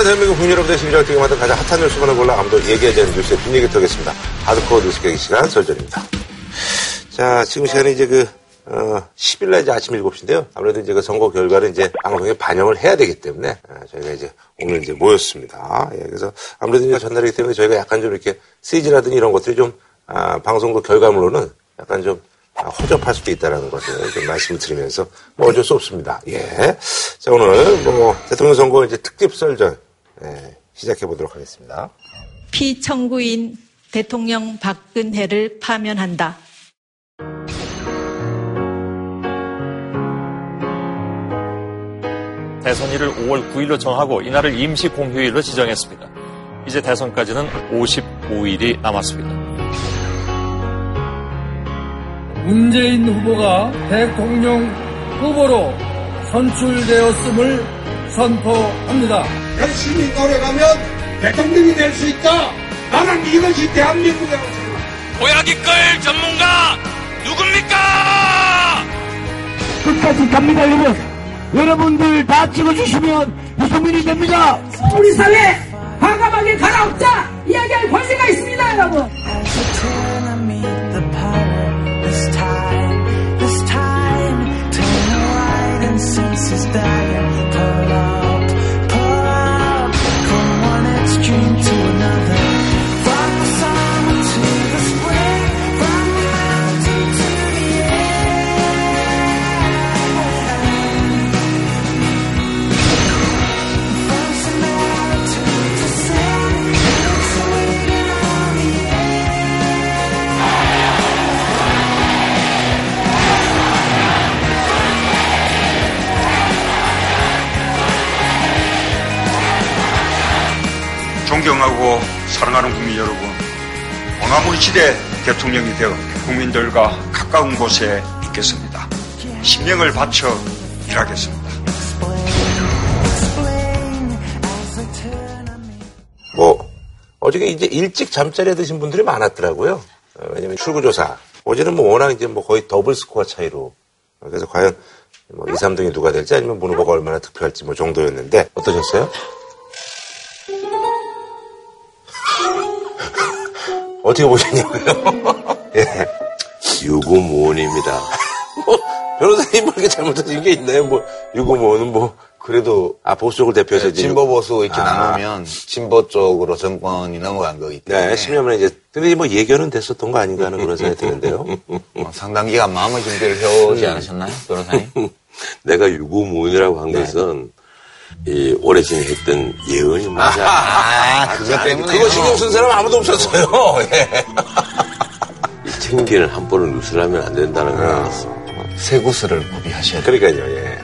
하지만 대한민국 국민 여러분들의 심리를 뛰게 만든 가장 핫한 뉴스 하나 골라 아무도 얘기하지 않는 뉴스의 뒷얘기 드리겠습니다. 하드코어 뉴스 경기 시간 설전입니다. 자, 지금 시간이 이제 10일날 이제 아침 7시인데요. 아무래도 이제 그 선거 결과를 이제 방송에 반영을 해야 되기 때문에 저희가 이제 오늘 이제 모였습니다. 예, 그래서 아무래도 이제 전날이기 때문에 저희가 약간 좀 이렇게 시즌하든지 이런 것들이 좀 방송 그 결과물로는 약간 좀 허접할 수도 있다라는 것을 좀 말씀을 드리면서 뭐 어쩔 수 없습니다. 예. 자, 오늘 뭐 대통령 선거 이제 특집 설전 시작해 보도록 하겠습니다. 피청구인 대통령 박근혜를 파면한다. 대선일을 5월 9일로 정하고 이날을 임시 공휴일로 지정했습니다. 이제 대선까지는 55일이 남았습니다. 문재인 후보가 대통령 후보로 선출되었음을 선포합니다. 열심히 노력하면 대통령이 될 수 있다. 나는 이것이 대한민국이라고 생각합니다. 고약이 끌 전문가 누굽니까? 끝까지 갑니다, 여러분. 여러분들 다 찍어주시면 유승민이 됩니다. 우리 사회 과감하게 갈아엎자 이야기할 권세가 있습니다, 여러분. This time, turn the light and sense is dying. Pull up, from one extreme to another. From the summer to the spring, from reality to the end. From similitude to sin, it's waiting on the end. 존경하고 사랑하는 국민 여러분, 광화문 시대 대통령이 되어 국민들과 가까운 곳에 있겠습니다. 신명을 바쳐 일하겠습니다. 어저께 이제 일찍 잠자리에 드신 분들이 많았더라고요. 왜냐면 출구조사. 어제는 워낙 이제 거의 더블 스코어 차이로. 그래서 과연 2, 3등이 누가 될지 아니면 문 후보가 얼마나 득표할지 정도였는데 어떠셨어요? 어떻게 보셨냐고요? 예. 유구무원입니다. 변호사님 이렇게 잘못하신 게 있나요? 유구무원은 그래도, 보수 쪽을 대표해서 네, 진보 보수 이렇게 나누면, 진보 쪽으로 정권이 넘어간 거기 때문에. 네, 10년 만에 이제, 근데 예견은 됐었던 거 아닌가 하는 그런 생각이 드는데요. 상당 기간 마음의 준비를 해오지 않으셨나요? 변호사님? 내가 유구무원이라고 한 것은, 오래 전에 했던 예언이 맞아. 그것 때문에. 그거 신경 쓴 사람 아무도 없었어요. 예. 이 챙기는 한 번을 누설하면 안 된다는 거. 새 구슬을 구비하셔야 돼요. 그러니까요, 예.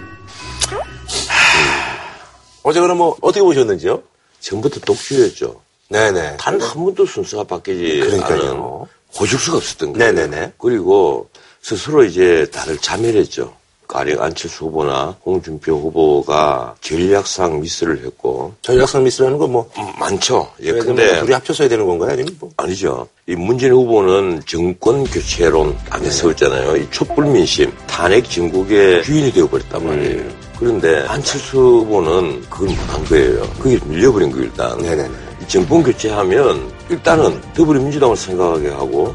어제 그럼 어떻게 보셨는지요? 전부터 독주였죠. 네네. 단 한 번도 순서가 바뀌지. 그러니까요. 고집수가 없었던 거예요. 네네네. 그리고 스스로 이제 다들 자멸했죠. 가령 안철수 후보나 홍준표 후보가 전략상 미스를 했고. 전략상 미스라는 건 많죠. 예, 근데. 둘이 합쳤어야 되는 건가요? 아니면 아니죠. 이 문재인 후보는 정권 교체론 안에 세웠잖아요. 이 촛불 민심, 탄핵 진국의 주인이 되어버렸단 말이에요. 그런데 안철수 후보는 그걸 못한 거예요. 그게 밀려버린 거예요, 일단. 네네네. 정권 교체하면 일단은 더불어민주당을 생각하게 하고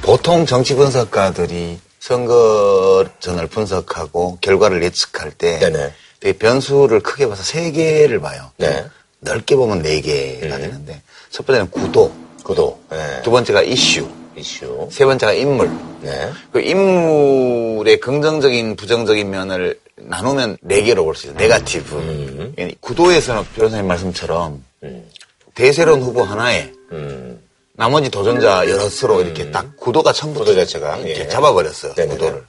보통 정치 분석가들이 선거 전을 분석하고 결과를 예측할 때 되게 변수를 크게 봐서 3개를 봐요. 넓게 보면 4개가 되는데 첫 번째는 구도. 두 번째가 이슈. 세 번째가 인물. 그 인물의 긍정적인 부정적인 면을 나누면 4개로 볼 수 있어요. 네거티브. 구도에서는 변호사님 말씀처럼 대세론 후보 하나에 나머지 도전자 여럿으로 이렇게 딱 구도가 처음부터 구도 자체가 이렇게 잡아버렸어요. 네네네. 구도를.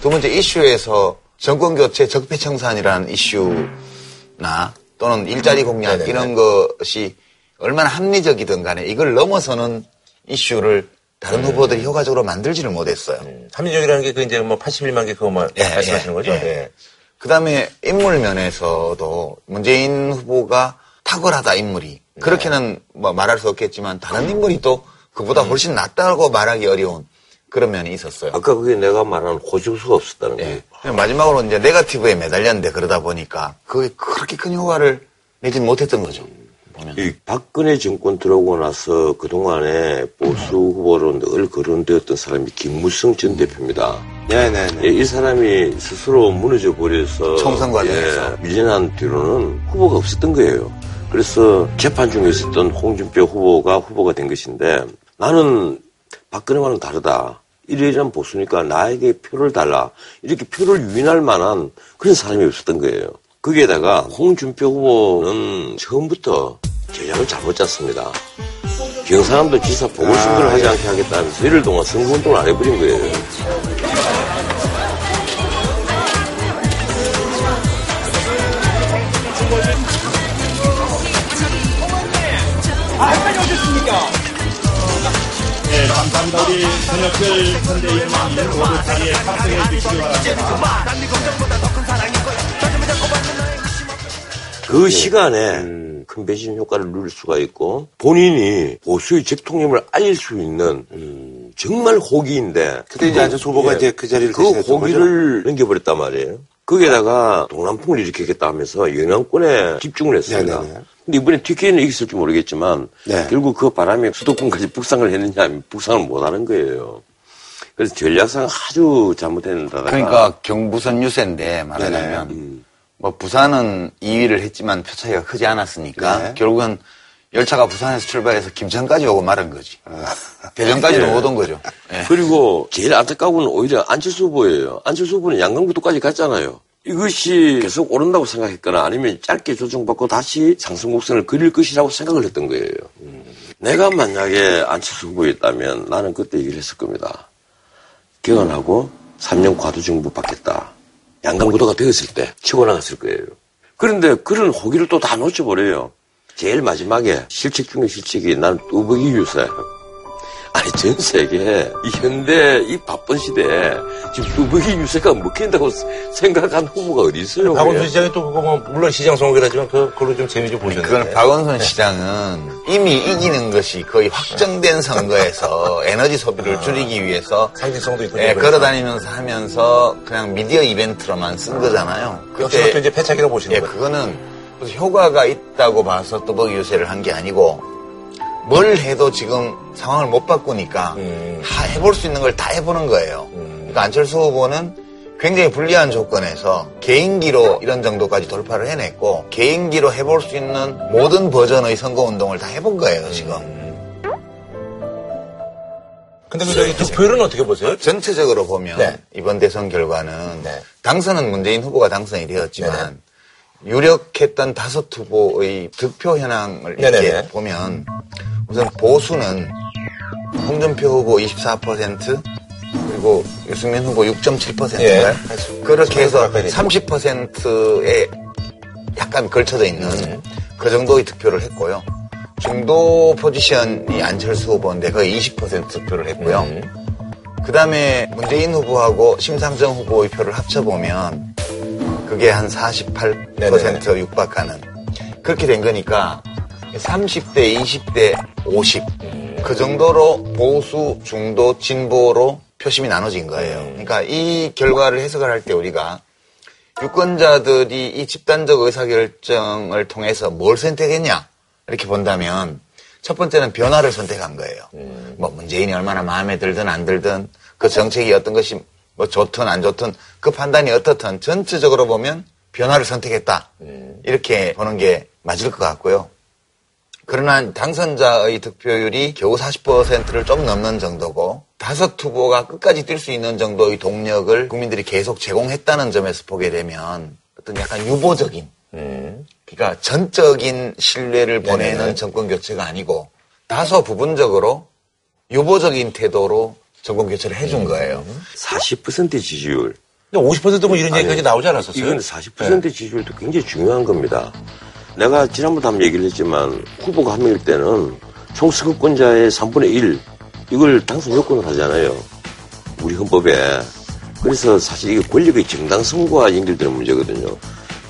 두 번째 이슈에서 정권 교체 적폐청산이라는 이슈나 또는 일자리 공약 이런 것이 얼마나 합리적이든 간에 이걸 넘어서는 이슈를 다른 후보들이 효과적으로 만들지를 못했어요. 합리적이라는 게 그 이제 뭐 81만 개 그것만 말씀하시는 거죠? 예. 그 다음에 인물 면에서도 문재인 후보가 탁월하다, 인물이. 그렇게는 뭐 말할 수 없겠지만 다른 인물이 또 그보다 훨씬 낫다고 말하기 어려운 그런 면이 있었어요. 아까 그게 내가 말한 호징수가 없었다는 거예요. 네. 마지막으로 이제 네거티브에 매달렸는데 그러다 보니까 그게 그렇게 큰 효과를 내지 못했던 거죠. 보면. 이 박근혜 정권 들어오고 나서 그동안에 보수 후보로 늘 거론되었던 사람이 김무성 전 대표입니다. 네네네. 예, 이 사람이 스스로 무너져 버려서 총선 과정에서 밀려난 뒤로는 후보가 없었던 거예요. 그래서 재판 중에 있었던 홍준표 후보가 된 것인데 나는 박근혜와는 다르다. 이래저래 보수니까 나에게 표를 달라. 이렇게 표를 유인할 만한 그런 사람이 없었던 거예요. 거기에다가 홍준표 후보는 처음부터 전략을 잘못 짰습니다. 경상남도 지사 보궐선거를 하지 않게 하겠다면서 이를 동안 선거운동을 안 해버린 거예요. 빨리 오셨습니까? 네, 감사합니다. 우리 권혁기 선대위원님 오늘 자리에 참석해 주시기 바랍니다. 그 시간에 큰 배신 효과를 누릴 수가 있고 본인이 보수의 집통님을 알릴 수 있는 정말 호기인데 그때 이제 안철수 후보가 이제 그 자리를 대신했던 거죠. 그 호기를 넘겨버렸단 말이에요. 거기에다가 동남풍을 일으키겠다 하면서 영남권에 집중을 했습니다. 네네네. 근데 이번에 튀기는 이겼을지 모르겠지만 결국 그 바람에 수도권까지 북상을 했느냐 하면 북상을 못하는 거예요. 그래서 전략상 아주 잘못했는다가 그러니까 경부선 유세인데 말하자면 뭐 부산은 2위를 했지만 표 차이가 크지 않았으니까 결국은 열차가 부산에서 출발해서 김천까지 오고 말은 거지. 대전까지도 오던 거죠. 그리고 제일 안타까운 건 오히려 안철수 후보예요. 안철수 후보는 양강구도까지 갔잖아요. 이것이 계속 오른다고 생각했거나 아니면 짧게 조정받고 다시 상승 곡선을 그릴 것이라고 생각을 했던 거예요. 내가 만약에 안철수 후보였다면 나는 그때 얘기를 했을 겁니다. 개헌하고 3년 과도정부 받겠다. 양강구도가 되었을 때 치고 나갔을 거예요. 그런데 그런 호기를 또 다 놓쳐버려요. 제일 마지막에 실책 중에 실책이 난 뚜벅이 유세. 아니 전 세계 이 현대 이 바쁜 시대에 지금 뚜벅이 유세가 먹힌다고 생각한 후보가 어디 있어요? 박원순 시장이 또 그거 물론 시장 성공이라지만 그걸로 좀 재미 좀 보셨는데. 그건 박원순 시장은 이미 이기는 것이 거의 확정된 선거에서 에너지 소비를 줄이기 위해서 상징성도 있고 걸어다니면서 하면서 그냥 미디어 이벤트로만 쓴 거잖아요. 역시 또 이제 패착이라고 보시는 거예요. 그거는 효과가 있다고 봐서 뚜벅이 유세를 한 게 아니고 뭘 해도 지금 상황을 못 바꾸니까 다 해볼 수 있는 걸 다 해보는 거예요. 그러니까 안철수 후보는 굉장히 불리한 조건에서 개인기로 이런 정도까지 돌파를 해냈고 개인기로 해볼 수 있는 모든 버전의 선거운동을 다 해본 거예요, 지금. 근데 그 득표율은 어떻게 보세요? 전체적으로 보면 이번 대선 결과는 당선은 문재인 후보가 당선이 되었지만 유력했던 5 후보의 득표 현황을 이렇게 보면 우선 보수는 홍준표 후보 24% 그리고 유승민 후보 6.7%인가요? 그렇게 해서 30%에 약간 걸쳐져 있는 그 정도의 득표를 했고요. 중도 포지션이 안철수 후보인데 거의 20% 득표를 했고요. 그 다음에 문재인 후보하고 심상정 후보의 표를 합쳐보면 그게 한 48% 육박하는 그렇게 된 거니까 30대, 20대, 50 그 정도로 보수, 중도, 진보로 표심이 나눠진 거예요. 그러니까 이 결과를 해석을 할 때 우리가 유권자들이 이 집단적 의사결정을 통해서 뭘 선택했냐 이렇게 본다면 첫 번째는 변화를 선택한 거예요. 뭐 문재인이 얼마나 마음에 들든 안 들든 그 정책이 어떤 것이 뭐 좋든 안 좋든 그 판단이 어떻든 전체적으로 보면 변화를 선택했다. 이렇게 보는 게 맞을 것 같고요. 그러나 당선자의 득표율이 겨우 40%를 좀 넘는 정도고 5 후보가 끝까지 뛸 수 있는 정도의 동력을 국민들이 계속 제공했다는 점에서 보게 되면 어떤 약간 유보적인 그러니까 전적인 신뢰를 보내는 정권교체가 아니고 다소 부분적으로 유보적인 태도로 정권교체를 해준 거예요. 40%의 지지율. 50%면 이런 얘기까지 나오지 않았었어요? 이건 40% 지지율도 굉장히 중요한 겁니다. 내가 지난번도 한번 얘기를 했지만 후보가 한 명일 때는 총선거권자의 3분의 1 이걸 당선 요건을 하잖아요. 우리 헌법에. 그래서 사실 이게 권력의 정당성과 연결되는 문제거든요.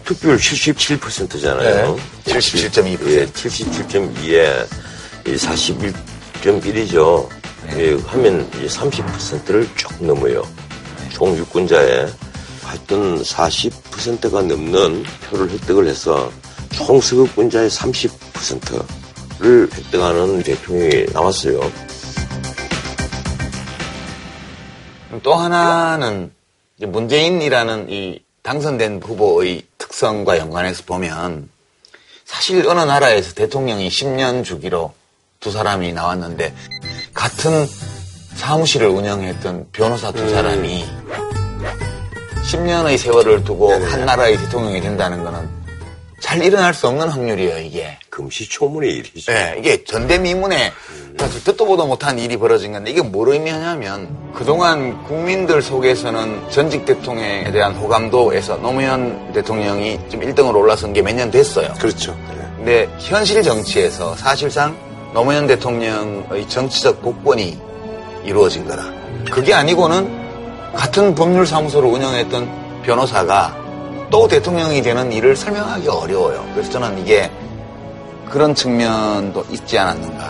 투표율 77%잖아요. 네, 77.2%. 예, 77.2에 41.1이죠. 네. 예, 하면 30%를 쭉 넘어요. 총 유권자의 하여튼 40%가 넘는 표를 획득을 해서 총 서거권자의 30%를 획득하는 대통령이 나왔어요. 또 하나는 문재인이라는 이 당선된 후보의 특성과 연관해서 보면 사실 어느 나라에서 대통령이 10년 주기로 두 사람이 나왔는데 같은 사무실을 운영했던 변호사 두 사람이 10년의 세월을 두고 한 나라의 대통령이 된다는 거는 잘 일어날 수 없는 확률이에요, 이게. 금시초문의 일이죠. 네, 이게 전대미문에 뜻도 보도 못한 일이 벌어진 건데 이게 뭘 의미하냐면 그동안 국민들 속에서는 전직 대통령에 대한 호감도에서 노무현 대통령이 좀 1등으로 올라선 게 몇 년 됐어요. 그렇죠. 근데 현실 정치에서 사실상 노무현 대통령의 정치적 복권이 이루어진 거라. 그게 아니고는 같은 법률사무소를 운영했던 변호사가 또 대통령이 되는 일을 설명하기가 어려워요. 그래서 저는 이게 그런 측면도 있지 않았는가.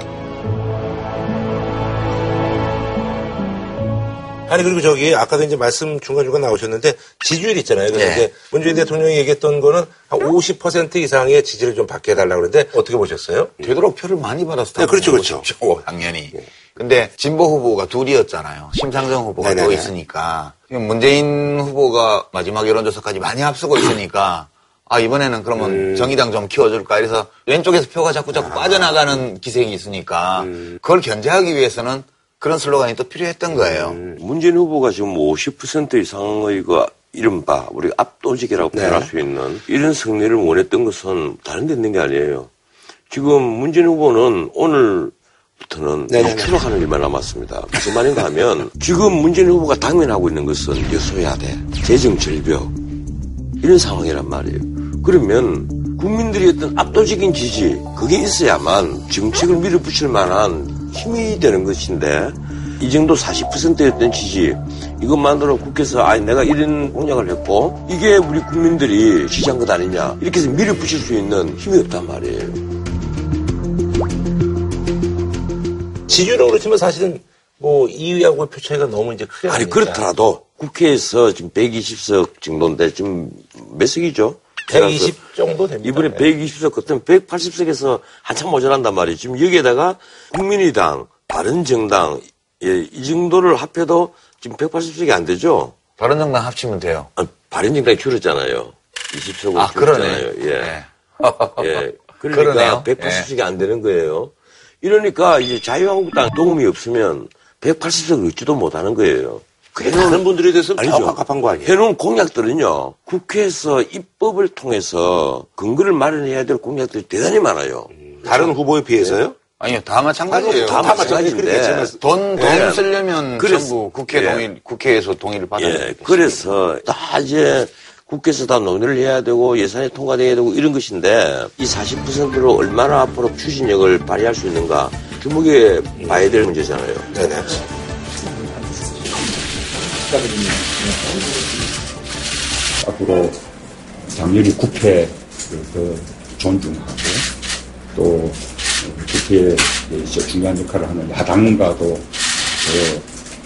아니 그리고 저기 아까도 이제 말씀 중간중간 나오셨는데 지지율 있잖아요. 그래서 네. 이제 문재인 대통령이 얘기했던 거는 한 50% 이상의 지지를 좀 받게 해달라고 그러는데 어떻게 보셨어요? 되도록 표를 많이 받아서 네, 그렇죠, 그렇죠. 싶죠, 당연히. 네. 근데 진보 후보가 둘이었잖아요. 심상정 후보가 또 있으니까. 문재인 후보가 마지막 여론조사까지 많이 앞서고 있으니까 아 이번에는 그러면 정의당 좀 키워줄까 이래서 왼쪽에서 표가 자꾸 빠져나가는 기색이 있으니까 그걸 견제하기 위해서는 그런 슬로건이 또 필요했던 거예요. 문재인 후보가 지금 50% 이상의 그 이른바 우리가 압도적이라고 표현할 수 있는 이런 승리를 원했던 것은 다른 데 있는 게 아니에요. 지금 문재인 후보는 오늘 부터는 추락하는 일만 남았습니다. 무슨 말인가 하면 지금 문재인 후보가 당면하고 있는 것은 여소야대, 재정절벽 이런 상황이란 말이에요. 그러면 국민들이 어떤 압도적인 지지 그게 있어야만 정책을 밀어붙일 만한 힘이 되는 것인데 이 정도 40%였던 지지 이것만으로 국회에서 아니 내가 이런 공약을 했고 이게 우리 국민들이 지지한 것 아니냐 이렇게 해서 밀어붙일 수 있는 힘이 없단 말이에요. 지지율로 그렇지만 사실은 뭐 2위하고 표 차이가 너무 이제 크게 아니 하니까. 그렇더라도 국회에서 지금 120석 정도인데 지금 몇 석이죠? 120 정도 됩니다. 이번에 120석 그때는 180석에서 한참 모자란단 말이에요. 지금 여기에다가 국민의당, 바른정당 예, 이 정도를 합해도 지금 180석이 안 되죠? 바른정당 합치면 돼요. 아, 바른정당이 줄었잖아요. 20석으로 아, 줄었잖아요. 그러네. 예. 네. 예. 그러니까 그러네요. 180석이 네. 안 되는 거예요. 이러니까 이제 자유한국당 도움이 없으면 180석을 얻지도 못하는 거예요. 다른 분들에 대해서는 아니죠. 다 갑갑한 거 아니에요. 해놓은 공약들은요. 국회에서 입법을 통해서 근거를 마련해야 될 공약들이 대단히 많아요. 다른 후보에 비해서요? 네. 아니요. 다 마찬가지예요. 다 마찬가지인데. 돈 쓰려면 전부 국회 동의, 국회에서 동의를 받아야 돼요. 그래서 다 이제 국회에서 다 논의를 해야 되고 예산이 통과돼야 되고 이런 것인데 이 40%로 얼마나 앞으로 추진력을 발휘할 수 있는가 주목해 봐야 될 문제잖아요. 네네. 축하드립니다. 앞으로 당연히 국회를 존중하고 또 국회에 중요한 역할을 하는 야당과도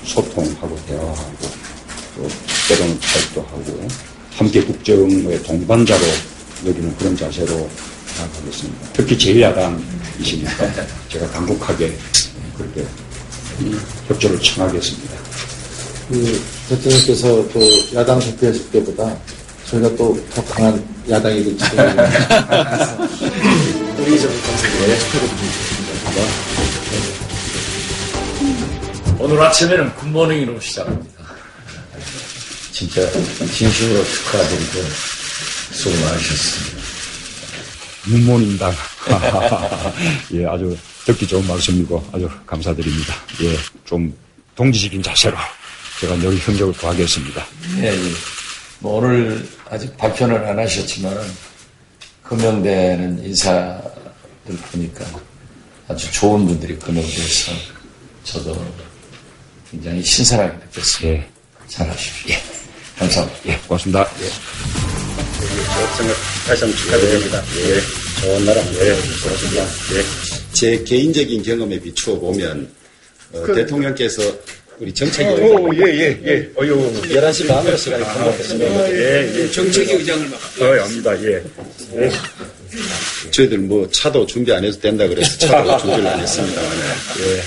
소통하고 대화하고 또 때로는 발표하고 함께 국정의 동반자로 여기는 그런 자세로 나아가겠습니다. 특히 제1야당이시니까 제가 당국하게 그렇게 협조를 청하겠습니다. 그 대통령께서 또 야당 대표하실 때보다 저희가 또 더 강한 야당이 될 지도 모릅니다. 우리 이전 감사드립니다. 축하드립니다. 오늘 아침에는 굿모닝으로 시작합니다. 진짜 진심으로 축하드리고 수고 많으셨습니다. 문모님당 예, 아주 듣기 좋은 말씀이고 아주 감사드립니다. 예, 좀 동지적인 자세로 제가 늘 협력을 구하겠습니다. 예, 예. 뭐 오늘 아직 발표는 안 하셨지만 금명대는 인사들 보니까 아주 좋은 분들이 금명대에서 저도 굉장히 신선하게 느꼈습니다. 예. 잘하십시오. 예. 감사합니다. 예. 고맙습니다. 예. 다시 한번 축하드립니다. 예. 예. 좋은 나라. 예. 고맙습니다. 예. 제 개인적인 경험에 비추어 보면 대통령께서 우리 정책위원장. 예. 11시 반으로 시간이 끝났습니다. 예. 정책위원장을 맡고. 합니다. 예. 저희들 뭐 차도 준비 안 해도 된다 그래서 차도 준비를 안 했습니다만, 예.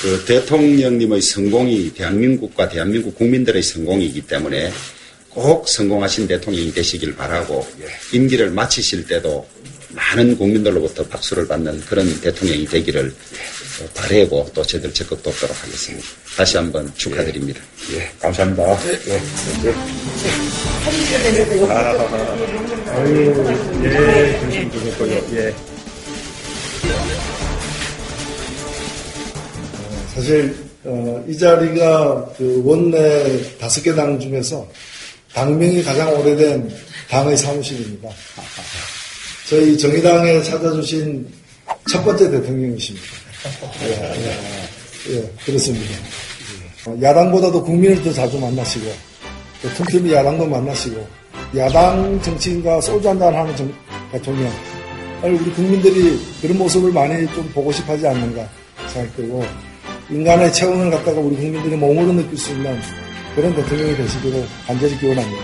그 대통령님의 성공이 대한민국과 대한민국 국민들의 성공이기 때문에 꼭 성공하신 대통령이 되시길 바라고, 임기를 마치실 때도 많은 국민들로부터 박수를 받는 그런 대통령이 되기를 바라고 또 제대로 적극 돕도록 하겠습니다. 다시 한번 축하드립니다. 예, 감사합니다. 사실 이 자리가 그 원내 5개 당 중에서 당명이 가장 오래된 당의 사무실입니다. 저희 정의당에 찾아주신 첫 번째 대통령이십니다. 예, 그렇습니다. 야당보다도 국민을 더 자주 만나시고, 틈틈이 야당도 만나시고, 야당 정치인과 소주 한잔 하는 대통령. 우리 국민들이 그런 모습을 많이 좀 보고 싶어 하지 않는가 생각되고, 인간의 체온을 갖다가 우리 국민들이 몸으로 느낄 수 있는 그런 대통령이 되시기를 간절히 기원합니다.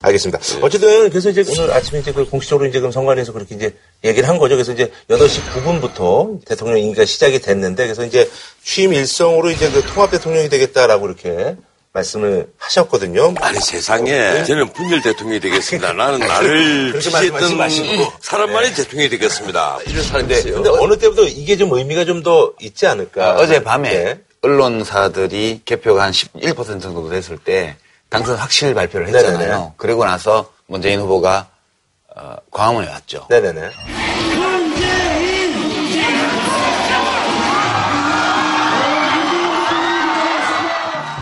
알겠습니다. 네. 어쨌든, 그래서 이제 오늘 아침에 이제 공식적으로 이제 그럼 선관위에서 그렇게 이제 얘기를 한 거죠. 그래서 이제 8시 9분부터 대통령 임기가 시작이 됐는데, 그래서 이제 취임 일성으로 이제 그 통합 대통령이 되겠다라고 이렇게 말씀을 하셨거든요. 아니 세상에, 저는 분열 대통령이 되겠습니다. 나는 나를 지지했던 사람만이 대통령이 되겠습니다. 이런 사람인데, 근데 어느 때부터 이게 좀 의미가 좀 더 있지 않을까. 어젯밤에 언론사들이 개표가 한 11% 정도 됐을 때 당선 확실 발표를 했잖아요. 네네네. 그리고 나서 문재인 후보가 광화문에 왔죠. 네네네.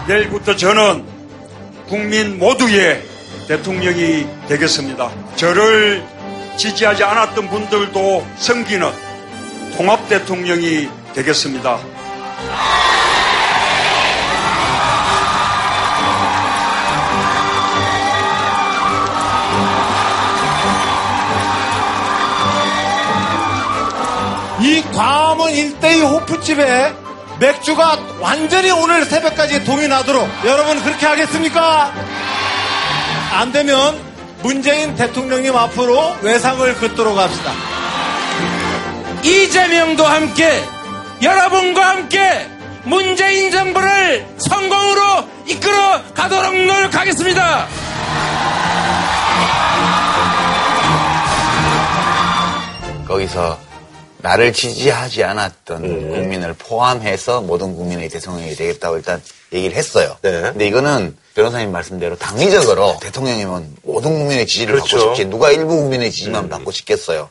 내일부터 저는 국민 모두의 대통령이 되겠습니다. 저를 지지하지 않았던 분들도 섬기는 통합 대통령이 되겠습니다. 이 광화문 일대의 호프집에 맥주가 완전히 오늘 새벽까지 동이 나도록 여러분 그렇게 하겠습니까? 안 되면 문재인 대통령님 앞으로 외상을 긋도록 합시다. 이재명도 함께, 여러분과 함께 문재인 정부를 성공으로 이끌어 가도록 노력하겠습니다. 거기서 나를 지지하지 않았던 국민을 포함해서 모든 국민의 대통령이 되겠다고 일단 얘기를 했어요. 네. 근데 이거는 변호사님 말씀대로 당위적으로 대통령이면 모든 국민의 지지를 받고 싶지 누가 일부 국민의 지지만 받고 싶겠어요.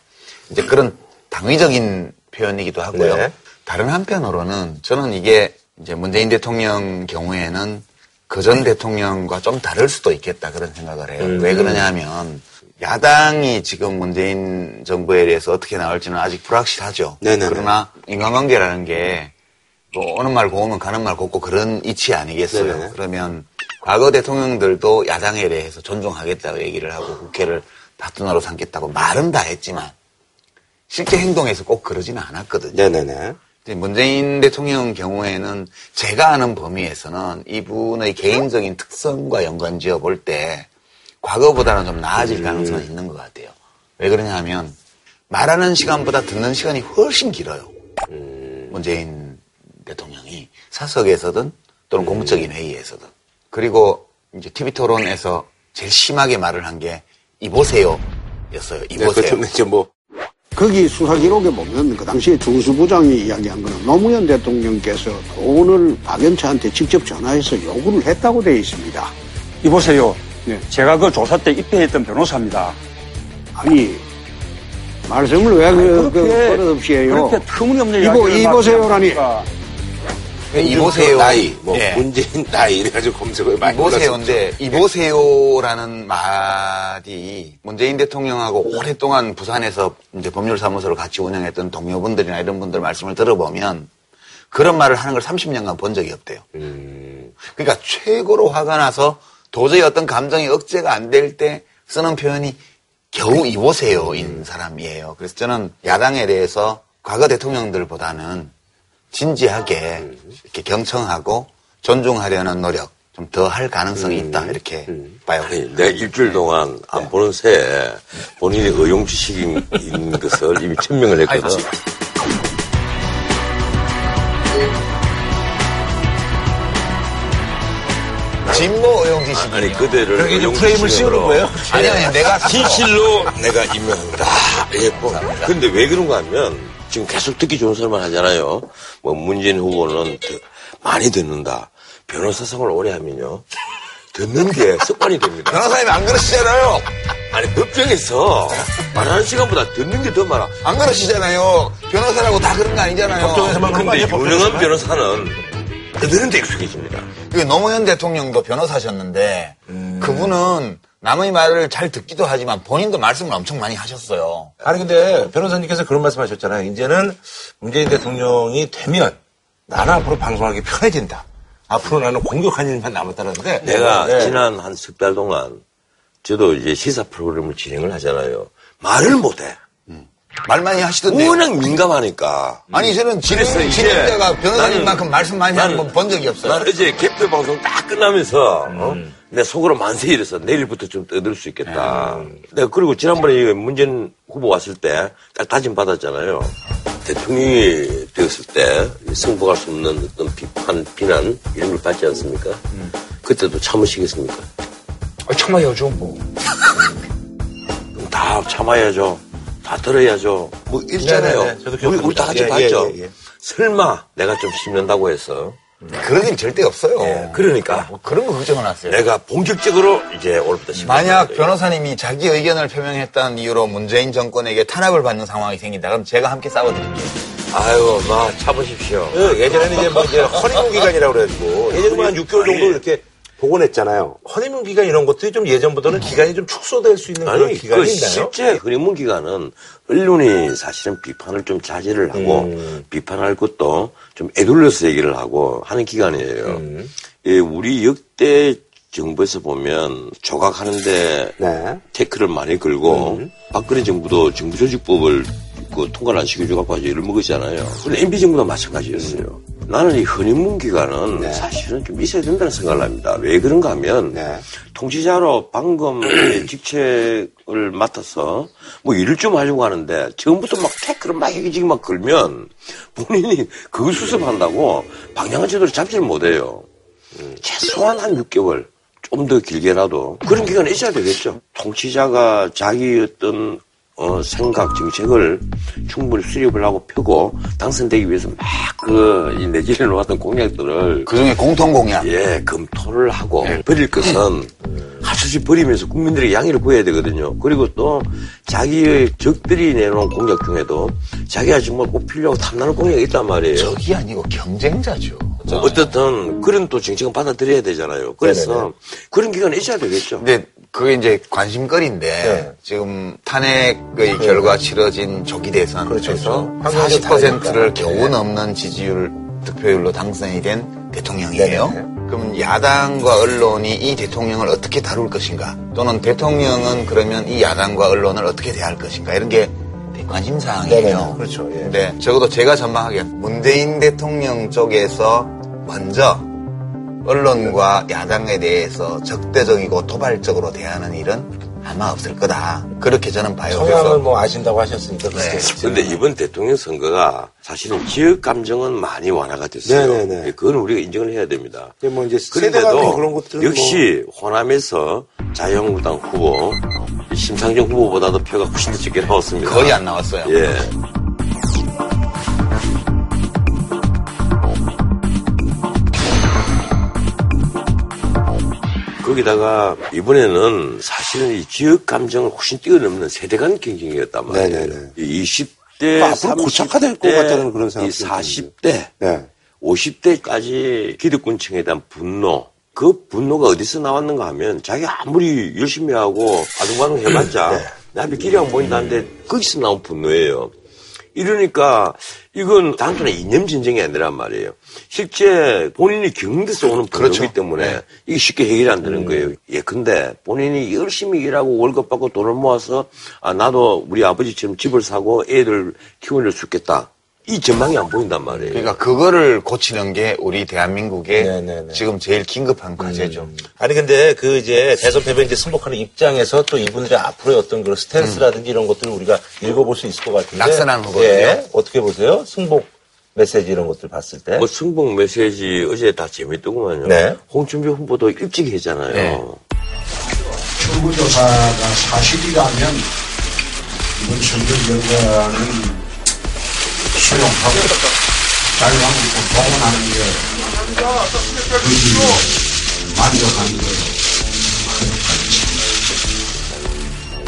이제 그런 당위적인 표현이기도 하고요. 네. 다른 한편으로는 저는 이게 이제 문재인 대통령 경우에는 그전 대통령과 좀 다를 수도 있겠다 그런 생각을 해요. 왜 그러냐 하면 야당이 지금 문재인 정부에 대해서 어떻게 나올지는 아직 불확실하죠. 네네네. 그러나 인간관계라는 게 뭐 오는 말 고우면 가는 말 곱고 그런 이치 아니겠어요. 네네네. 그러면 과거 대통령들도 야당에 대해서 존중하겠다고 얘기를 하고 국회를 다투나로 삼겠다고 말은 다 했지만 실제 행동에서 꼭 그러지는 않았거든요. 네네네. 문재인 대통령 경우에는 제가 아는 범위에서는 이분의 개인적인 특성과 연관 지어 볼 때 과거보다는 좀 나아질 가능성이 있는 것 같아요. 왜 그러냐 하면 말하는 시간보다 듣는 시간이 훨씬 길어요. 문재인 대통령이 사석에서든 또는 공적인 회의에서든. 그리고 이제 TV 토론에서 제일 심하게 말을 한 게 이보세요 였어요. 이보세요. 네, 거기 수사 기록에 보면 그 당시에 중수부장이 이야기한 거는 노무현 대통령께서 오늘 박연차한테 직접 전화해서 요구를 했다고 되어 있습니다. 이보세요. 네. 제가 그 조사 때 입회했던 변호사입니다. 아니, 말씀을 왜 버릇없이 해요? 그렇게 터무니없는 이야기를 이보세요라니. 이보세요 나이, 뭐 예. 문재인 나이 이래가지고 검색을 많이 이보세요인데 이보세요라는 말이 문재인 대통령하고 오랫동안 부산에서 이제 법률사무소를 같이 운영했던 동료분들이나 이런 분들 말씀을 들어보면 그런 말을 하는 걸 30년간 본 적이 없대요. 그러니까 최고로 화가 나서 도저히 어떤 감정이 억제가 안 될 때 쓰는 표현이 겨우 이보세요인 사람이에요. 그래서 저는 야당에 대해서 과거 대통령들보다는 진지하게 이렇게 경청하고 존중하려는 노력 좀 더 할 가능성이 있다 이렇게 봐요. 아니, 내가 일주일 동안 안 네. 보는 새에 본인이 의용주식인 것을 이미 천명을 했거든. 진모 의용지식. 아니, 그대를. 그렇게 좀 프레임을 씌우는 거예요? 아니, 내가. 진실로 내가 임명한 거다. 예뻐. 근데 왜 그런가 하면, 지금 계속 듣기 좋은 소리만 하잖아요. 뭐, 문재인 후보는 많이 듣는다. 변호사 생활을 오래 하면요. 듣는 게 습관이 됩니다. 변호사님 안 그러시잖아요. 아니, 법정에서 말하는 시간보다 듣는 게 더 많아. 안 그러시잖아요. 변호사라고 다 그런 거 아니잖아요. 법정에서만 그런 거 아니에요? 근데 유능한 변호사는 그들은 데 익숙해집니다. 노무현 대통령도 변호사셨는데 그분은 남의 말을 잘 듣기도 하지만 본인도 말씀을 엄청 많이 하셨어요. 아니 근데 변호사님께서 그런 말씀하셨잖아요. 이제는 문재인 대통령이 되면 나는 앞으로 방송하기 편해진다. 앞으로 나는 공격한 일만 남았다는데 내가 네. 지난 한 석 달 동안 저도 이제 시사 프로그램을 진행을 하잖아요. 말을 못해. 말 많이 하시던데. 워낙 민감하니까. 아니, 저는 진행자가 변호사님만큼 말씀 많이 하는 건 본 적이 없어요. 나는 이제 개표 방송 딱 끝나면서, 내 속으로 만세 이래서 내일부터 좀 떠들 수 있겠다. 내가 그리고 지난번에 문재인 후보 왔을 때 딱 다짐 받았잖아요. 대통령이 되었을 때 승복할 수 없는 어떤 비판, 비난, 이런 걸 받지 않습니까? 그때도 참으시겠습니까? 아, 참아야죠, 뭐. 다 참아야죠. 다 들어야죠. 뭐, 있잖아요. 우리 다 같이 봤죠. 예. 설마 내가 좀 심는다고 해서. 그런 일이 절대 없어요. 예, 그러니까. 뭐 그런 거 걱정해놨어요. 내가 본격적으로 이제 올부터 심는다. 만약 변호사님이 자기 의견을 표명했다는 이유로 문재인 정권에게 탄압을 받는 상황이 생긴다. 그럼 제가 함께 싸워드릴게요. 아유, 막 참으십시오. 예, 예전에는 이제 뭐 이제 허니문 기간이라고 그래가지고. 예전에 한 6개월 정도 이렇게. 복원했잖아요. 허니문 기간 이런 것들이 좀 예전보다는 기간이 좀 축소될 수 있는 그런 기간이 있나요? 실제 허니문 기간은 언론이 사실은 비판을 좀 자제를 하고 비판할 것도 좀 애둘러서 얘기를 하고 하는 기간이에요. 예, 우리 역대 정부에서 보면 조각하는데 네. 태클을 많이 걸고 박근혜 정부도 정부조직법을 그 통과를 안 시켜줘서 이를 먹었잖아요. 근데 MB 정부도 마찬가지였어요. 나는 이 허니문 기간은 네. 사실은 좀 있어야 된다는 생각을 합니다. 왜 그런가 하면 네. 통치자로 방금 직책을 맡아서 뭐 일을 좀 하려고 하는데 처음부터 막 태클을 막 해기지기 막 걸면 본인이 그걸 수습한다고 방향을 제대로 잡지를 못해요. 최소한 한 6개월 좀 더 길게라도 그런 기간이 있어야 되겠죠. 통치자가 자기 어떤 생각, 정책을 충분히 수립을 하고 펴고 당선되기 위해서 막 이 내지를 놓았던 공약들을 그중에 공통공약 예, 검토를 하고 네. 버릴 것은 하수시 버리면서 국민들의 양해를 구해야 되거든요. 그리고 또 자기의 적들이 내놓은 공약 중에도 자기가 정말 꼭 필요하고 탐나는 공약이 있단 말이에요. 적이 아니고 경쟁자죠. 어쨌든 그런 또 정책은 받아들여야 되잖아요. 그래서 네네네. 그런 기간이 있어야 되겠죠. 네. 그게 이제 관심거리인데 네. 지금 탄핵의 네. 결과 치러진 조기 대선에서 그렇죠. 40%를 겨우 넘는 지지율 득표율로 당선이 된 대통령이에요. 네. 그럼 야당과 언론이 이 대통령을 어떻게 다룰 것인가 또는 대통령은 그러면 이 야당과 언론을 어떻게 대할 것인가 이런 게 관심사항이에요. 그렇죠. 예. 근데 적어도 제가 전망하기엔 문재인 대통령 쪽에서 먼저 언론과 야당에 대해서 적대적이고 도발적으로 대하는 일은 아마 없을 거다. 그렇게 저는 봐요. 성향을 뭐 아신다고 하셨으니까. 그런데 네. 이번 대통령 선거가 사실은 지역 감정은 많이 완화가 됐어요. 네네네. 그건 우리가 인정을 해야 됩니다. 뭐 이제 그런데도 그런 역시 뭐... 호남에서 자유한국당 후보 심상정 후보보다도 표가 훨씬 더 적게 나왔습니다. 거의 안 나왔어요. 예. 거기다가 이번에는 사실은 이 지역 감정을 훨씬 뛰어넘는 세대 간 경쟁이었단 말이에요. 네네네. 20대, 30대, 고착화될 것 같다는 그런 생각이 40대, 네. 50대까지 기득권층에 대한 분노, 그 분노가 어디서 나왔는가 하면 자기 아무리 열심히 하고 아둥바둥 해봤자 네. 내 앞에 기량 보인다는데 거기서 나온 분노예요. 이러니까 이건 단순한 이념진정이 아니란 말이에요. 실제 본인이 경험돼서 오는 분노이기 그렇죠. 때문에 네. 이게 쉽게 해결이 안 되는 거예요. 예컨대 본인이 열심히 일하고 월급 받고 돈을 모아서 아 나도 우리 아버지처럼 집을 사고 애들 키워낼 수 있겠다. 이 전망이 안 보인단 말이에요. 그러니까 그거를 고치는 게 우리 대한민국의 네네네. 지금 제일 긴급한 과제죠. 아니 근데 그 이제 대선 패배 이제 승복하는 입장에서 또 이분들의 앞으로의 어떤 그런 스탠스라든지 이런 것들을 우리가 읽어볼 수 있을 것 같은데. 낙선한 후보예요. 예. 어떻게 보세요? 승복 메시지 이런 것들 봤을 때. 뭐 승복 메시지 어제 다 재밌더구만요. 네. 홍준표 후보도 일찍 했잖아요. 네. 출구조사가 사실이라면 이번 선거 결과는. 수용하고 자유한국당 동원하는 게 그들이 만족하는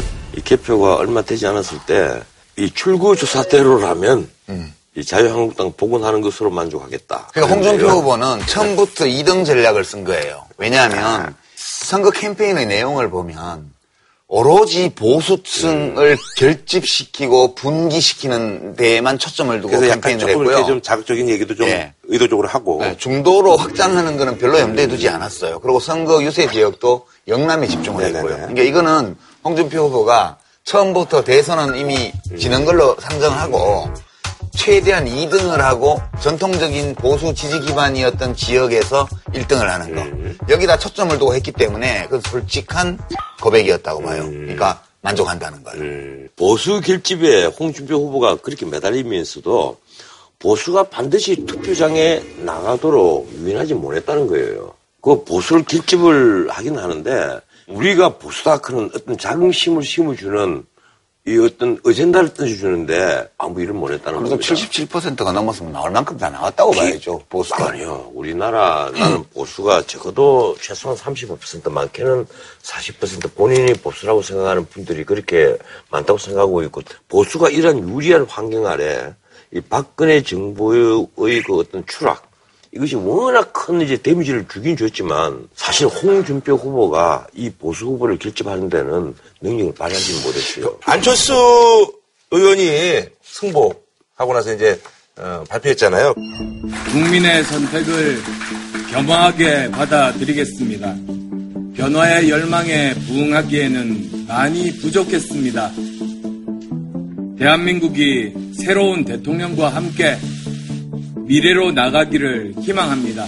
거예요. 이 개표가 얼마 되지 않았을 때 이 출구조사대로라면 이 자유한국당 복원하는 것으로 만족하겠다. 그러니까 홍준표 후보는 처음부터 2등 전략을 쓴 거예요. 왜냐하면 선거 캠페인의 내용을 보면 오로지 보수층을 결집시키고 분기시키는 데에만 초점을 두고 캠페인을 했고요. 그래서 좀 자극적인 얘기도 좀 네. 의도적으로 하고. 네, 중도로 확장하는 거는 별로 염두에 두지 않았어요. 그리고 선거 유세 지역도 영남에 집중을 했고요. 그러니까 이거는 홍준표 후보가 처음부터 대선은 이미 지는 걸로 상정하고 최대한 2등을 하고 전통적인 보수 지지 기반이었던 지역에서 1등을 하는 거. 여기다 초점을 두고 했기 때문에 그건 솔직한 고백이었다고 봐요. 그러니까 만족한다는 거예요. 보수 결집에 홍준표 후보가 그렇게 매달리면서도 보수가 반드시 투표장에 나가도록 유인하지 못했다는 거예요. 그 보수를 결집을 하긴 하는데 우리가 보수다 그런 어떤 자긍심을 심어주는 이 어떤 어젠다를 던져주는데 아무 일을 못 했다는 겁니다. 그래서 77%가 넘었으면 나올 만큼 다 나왔다고 봐야죠. 보수가. 아니요. 우리나라는 보수가 적어도 최소한 35% 많게는 40% 본인이 보수라고 생각하는 분들이 그렇게 많다고 생각하고 있고 보수가 이런 유리한 환경 아래 이 박근혜 정부의 그 어떤 추락 이것이 워낙 큰 이제 데미지를 주긴 줬지만 사실 홍준표 후보가 이 보수 후보를 결집하는 데는 능력을 발휘하지 못했어요. 안철수 의원이 승복하고 나서 이제 발표했잖아요. 국민의 선택을 겸허하게 받아들이겠습니다. 변화의 열망에 부응하기에는 많이 부족했습니다. 대한민국이 새로운 대통령과 함께 미래로 나가기를 희망합니다.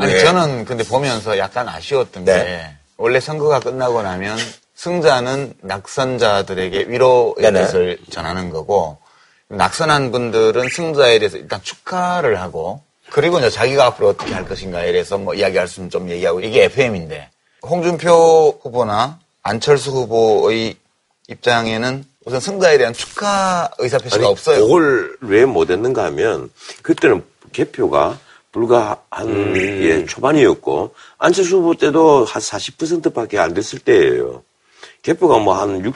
아니, 저는 근데 보면서 약간 아쉬웠던 네. 게 원래 선거가 끝나고 나면 승자는 낙선자들에게 위로의 네네. 뜻을 전하는 거고 낙선한 분들은 승자에 대해서 일단 축하를 하고 그리고 이제 자기가 앞으로 어떻게 할 것인가에 대해서 뭐 이야기할 수는 좀 얘기하고 이게 FM인데 홍준표 후보나 안철수 후보의 입장에는 우선 승자에 대한 축하 의사표시가 없어요. 그걸 왜 못했는가 하면 그때는 개표가 불과 한 예, 초반이었고 안철수 후보 때도 한 40%밖에 안 됐을 때예요. 개표가 뭐 한 60%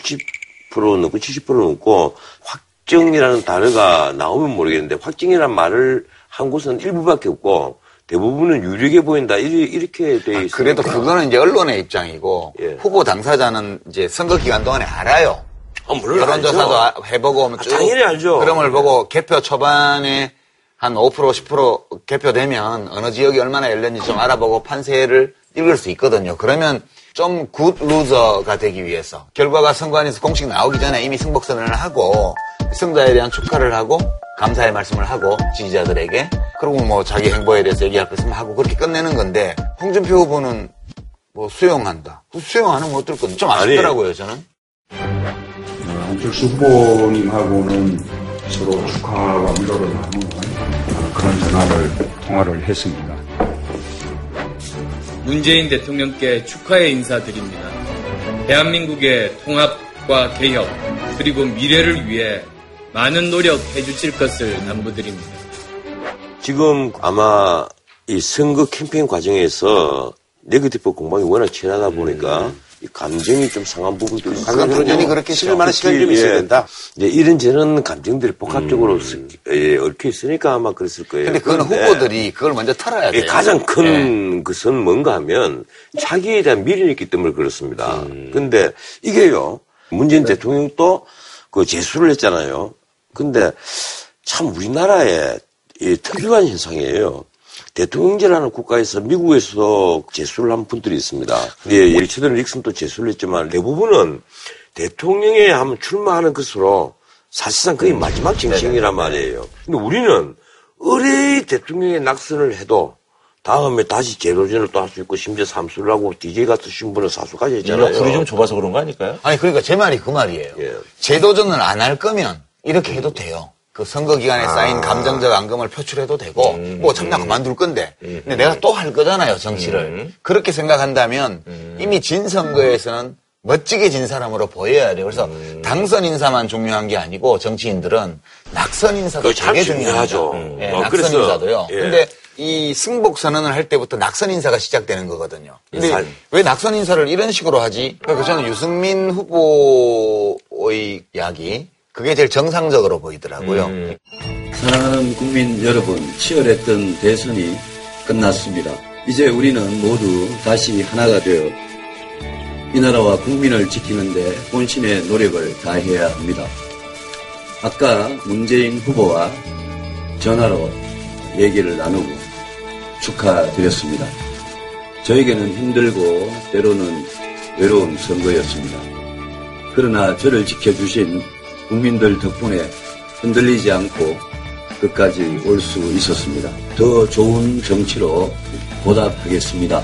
넘고 70% 넘고 확정이라는 단어가 나오면 모르겠는데 확정이라는 말을 한 곳은 일부밖에 없고 대부분은 유력해 보인다 이렇게 돼 있어요. 그래도 그거는 이제 언론의 입장이고 예. 후보 당사자는 이제 선거 기간 동안에 알아요. 물론 여론조사도 해보고 쭉 당연히 알죠. 그런 걸 보고 개표 초반에 한 5% 10% 개표되면 어느 지역이 얼마나 열렸는지 좀 알아보고 판세를 읽을 수 있거든요. 그러면 좀 굿 루저가 되기 위해서 결과가 선관위에서 공식 나오기 전에 이미 승복선언을 하고 승자에 대한 축하를 하고 감사의 말씀을 하고 지지자들에게 그리고 뭐 자기 행보에 대해서 얘기할 것 있으면 하고 그렇게 끝내는 건데 홍준표 후보는 뭐 수용한다. 수용 안 하면 어떨 건데 좀 아쉽더라고요 저는. 안철수 후보님하고는 서로 축하와 위로를 나누는 그런 통화를 했습니다. 문재인 대통령께 축하의 인사드립니다. 대한민국의 통합과 개혁 그리고 미래를 위해 많은 노력해 주실 것을 당부드립니다. 지금 아마 이 선거 캠페인 과정에서 네거티브 공방이 워낙 치열하다 보니까 감정이 좀 상한 부분도 있고. 당연히 그렇게 실만한 시간이 좀 있어야 된다. 이제 이런저런 감정들이 복합적으로 얽혀 있으니까 아마 그랬을 거예요. 근데 그건 후보들이 그걸 먼저 털어야 돼요. 가장 큰 것은 뭔가 하면 자기에 대한 미련이 있기 때문에 그렇습니다. 근데 이게요. 문재인 대통령도 그 제수를 했잖아요. 근데 참 우리나라의 이 특유한 현상이에요. 대통령제라는 국가에서 미국에서 제수를 한 분들이 있습니다. 리처드 닉슨도 제수를 했지만 대부분은 대통령에 하면 출마하는 것으로 사실상 거의 마지막 징징이란 말이에요. 근데 우리는 의뢰의 대통령의 낙선을 해도 다음에 다시 재도전을 또 할 수 있고 심지어 삼수를 하고 DJ 같은 신분을 사수까지 했잖아요. 이거 불이 좀 좁아서 그런 거 아닐까요? 아니 그러니까 제 말이 그 말이에요. 예. 재도전을 안 할 거면 이렇게 해도 돼요. 그 선거 기간에 쌓인 감정적 앙금을 표출해도 되고 뭐 참나 그만둘 건데 근데 내가 또 할 거잖아요 정치를. 그렇게 생각한다면 이미 진 선거에서는 멋지게 진 사람으로 보여야 돼요. 그래서 당선 인사만 중요한 게 아니고 정치인들은 낙선 인사도 되게 중요하죠. 예, 낙선 인사도요. 예. 근데 이 승복 선언을 할 때부터 낙선 인사가 시작되는 거거든요. 근데 왜 낙선 인사를 이런 식으로 하지? 그러니까 저는 유승민 후보의 이야기 그게 제일 정상적으로 보이더라고요. 사랑하는 국민 여러분, 치열했던 대선이 끝났습니다. 이제 우리는 모두 다시 하나가 되어 이 나라와 국민을 지키는 데 본신의 노력을 다해야 합니다. 아까 문재인 후보와 전화로 얘기를 나누고 축하드렸습니다. 저에게는 힘들고 때로는 외로운 선거였습니다. 그러나 저를 지켜주신 국민들 덕분에 흔들리지 않고 끝까지 올 수 있었습니다. 더 좋은 정치로 보답하겠습니다.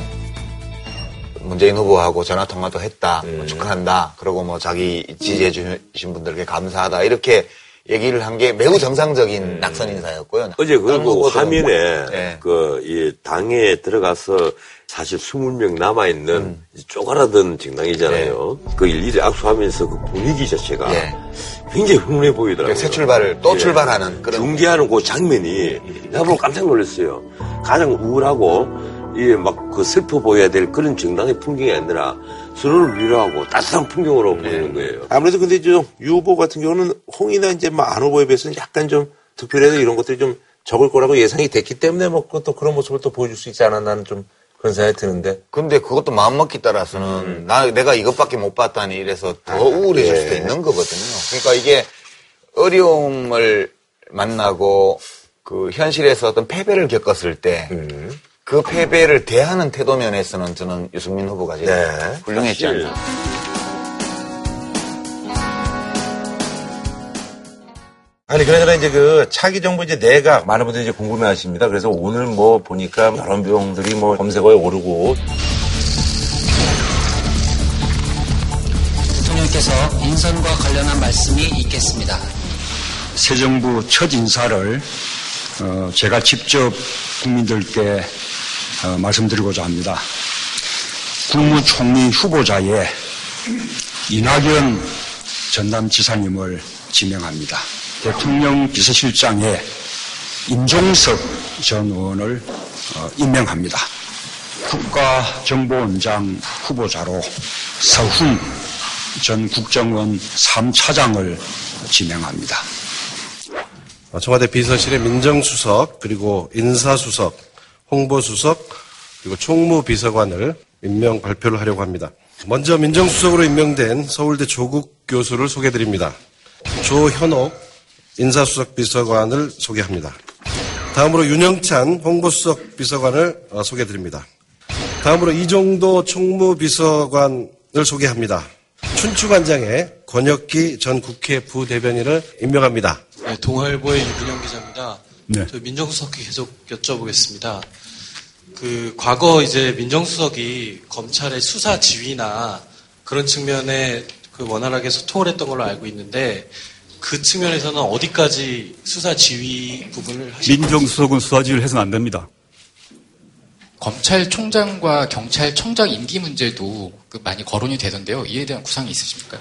문재인 후보하고 전화통화도 했다. 축하한다. 그리고 뭐 자기 지지해 주신 분들께 감사하다. 이렇게 얘기를 한 게 매우 정상적인 낙선 인사였고요. 어제 그리고 화면에 네. 그 이 당에 들어가서 사실 20명 남아있는 쪼가라든 정당이잖아요. 네. 그 일일이 악수하면서 그 분위기 자체가 네. 굉장히 흥분해 보이더라고요. 새 출발을 또 예. 출발하는 그런 중계하는 그 장면이 나보고 깜짝 놀랐어요. 가장 우울하고 예, 막 그 슬퍼 보여야 될 그런 정당의 풍경이 아니라 서로를 위로하고 따뜻한 풍경으로 보이는 거예요. 아무래도 근데 좀 유 후보 같은 경우는 홍이나 이제 막 안 후보에 비해서는 약간 좀 득표율에도 이런 것들이 좀 적을 거라고 예상이 됐기 때문에 뭐 또 그런 모습을 또 보여줄 수 있지 않았나는 좀 그런 생각이 드는데. 근데 그것도 마음먹기 따라서는 내가 이것밖에 못 봤다니 이래서 더 우울해질 수도 있는 거거든요. 그러니까 이게 어려움을 만나고 그 현실에서 어떤 패배를 겪었을 때 그 패배를 대하는 태도 면에서는 저는 유승민 후보가 제일 훌륭했지 않나. 아니, 그러나 이제 그 차기 정부 이제 내각 많은 분들이 이제 궁금해 하십니다. 그래서 오늘 뭐 보니까 여러 명들이 뭐 검색어에 오르고. 대통령께서 인선과 관련한 말씀이 있겠습니다. 새 정부 첫 인사를 제가 직접 국민들께 말씀드리고자 합니다. 국무총리 후보자의 이낙연 전남지사님을 지명합니다. 대통령 비서실장에 임종석 전 의원을 임명합니다. 국가정보원장 후보자로 서훈 전 국정원 3차장을 지명합니다. 청와대 비서실의 민정수석 그리고 인사수석, 홍보수석 그리고 총무비서관을 임명 발표를 하려고 합니다. 먼저 민정수석으로 임명된 서울대 조국 교수를 소개드립니다. 조현옥 인사수석 비서관을 소개합니다. 다음으로 윤영찬 홍보수석 비서관을 소개드립니다. 다음으로 이종도 총무비서관을 소개합니다. 춘추관장에 권혁기 전 국회 부대변인을 임명합니다. 네, 동아일보의 유근영 기자입니다. 네. 저 민정수석이 계속 여쭤보겠습니다. 그 과거 이제 민정수석이 검찰의 수사 지휘나 그런 측면에 그 원활하게 소통을 했던 걸로 알고 있는데 그 측면에서는 어디까지 수사 지휘 부분을 하시나요? 민정수석은 수사 지휘를 해서는 안 됩니다. 검찰총장과 경찰청장 임기 문제도 많이 거론이 되던데요. 이에 대한 구상이 있으십니까?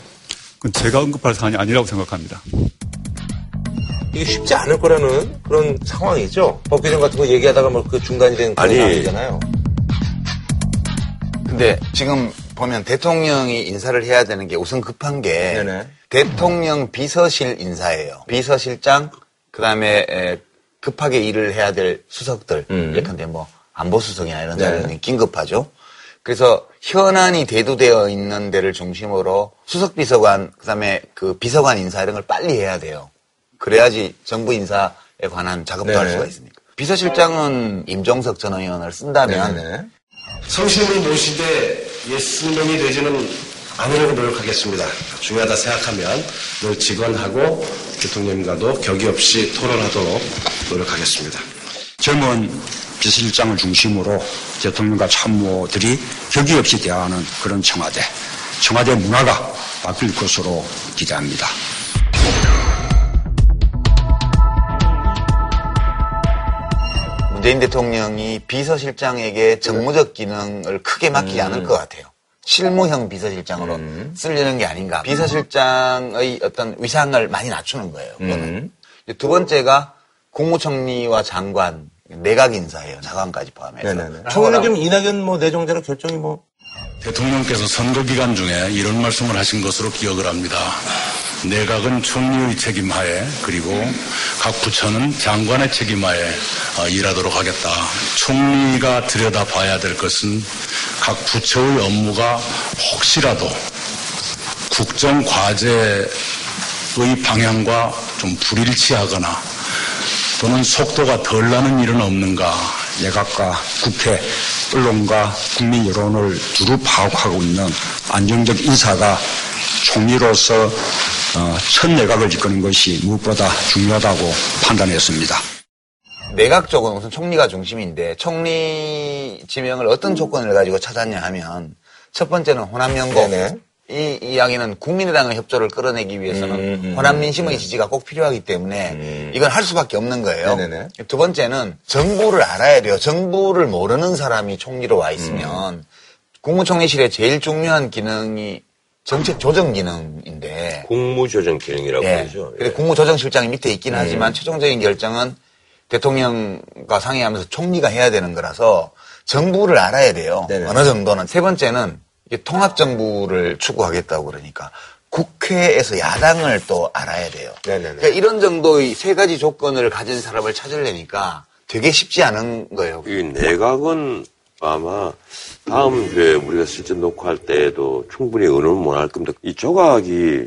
그건 제가 언급할 사안이 아니라고 생각합니다. 이게 쉽지 않을 거라는 그런 상황이죠. 법규정 같은 거 얘기하다가 뭐 그 중단이 된 그런 상황이잖아요. 근데 지금 보면 대통령이 인사를 해야 되는 게 우선 급한 게 네네. 대통령 비서실 인사예요. 비서실장, 그다음에 급하게 일을 해야 될 수석들, 예컨대 뭐 안보수석이나 이런 데는 네. 긴급하죠. 그래서 현안이 대두되어 있는 데를 중심으로 수석비서관, 그다음에 그 비서관 인사 이런 걸 빨리 해야 돼요. 그래야지 정부 인사에 관한 작업도 네네. 할 수가 있으니까. 비서실장은 임종석 전 의원을 쓴다면 네네. 성실히 모시되 예스맨이 되지는 않으려고 노력하겠습니다. 중요하다 생각하면 늘 직원하고 대통령과도 격의 없이 토론하도록 노력하겠습니다. 젊은 비서실장을 중심으로 대통령과 참모들이 격의 없이 대화하는 그런 청와대 문화가 바뀔 것으로 기대합니다. 문재인 대통령이 비서실장에게 정무적 기능을 크게 맡기지 않을 것 같아요. 실무형 비서실장으로 쓰려는 게 아닌가. 비서실장의 어떤 위상을 많이 낮추는 거예요. 두 번째가 국무총리와 장관, 내각 인사예요. 장관까지 포함해서. 처음에 좀 이낙연 내정자로 결정이 대통령께서 선거 기간 중에 이런 말씀을 하신 것으로 기억을 합니다. 내각은 총리의 책임하에 그리고 각 부처는 장관의 책임하에 일하도록 하겠다. 총리가 들여다봐야 될 것은 각 부처의 업무가 혹시라도 국정과제의 방향과 좀 불일치하거나 또는 속도가 덜 나는 일은 없는가. 내각과 국회, 언론과 국민 여론을 두루 파악하고 있는 안정적 인사가 총리로서 첫 내각을 이끄는 것이 무엇보다 중요하다고 판단했습니다. 내각 쪽은 우선 총리가 중심인데 총리 지명을 어떤 조건을 가지고 찾았냐 하면 첫 번째는 호남연공. 이 이야기는 국민의당의 협조를 끌어내기 위해서는 호남 민심의 지지가 꼭 필요하기 때문에 이건 할 수밖에 없는 거예요. 네네네. 두 번째는 정부를 알아야 돼요. 정부를 모르는 사람이 총리로 와 있으면 국무총리실의 제일 중요한 기능이 정책 조정 기능인데. 국무 조정 기능이라고 하죠. 예. 국무 조정실장이 밑에 있긴 하지만 최종적인 결정은 대통령과 상의하면서 총리가 해야 되는 거라서 정부를 알아야 돼요. 네네. 어느 정도는. 세 번째는 통합 정부를 추구하겠다고 그러니까 국회에서 야당을 또 알아야 돼요. 네네. 그러니까 이런 정도의 세 가지 조건을 가진 사람을 찾으려니까 되게 쉽지 않은 거예요. 이 내각은 아마 다음 주에 우리가 실제 녹화할 때에도 충분히 의논을 못 할 겁니다. 이 조각이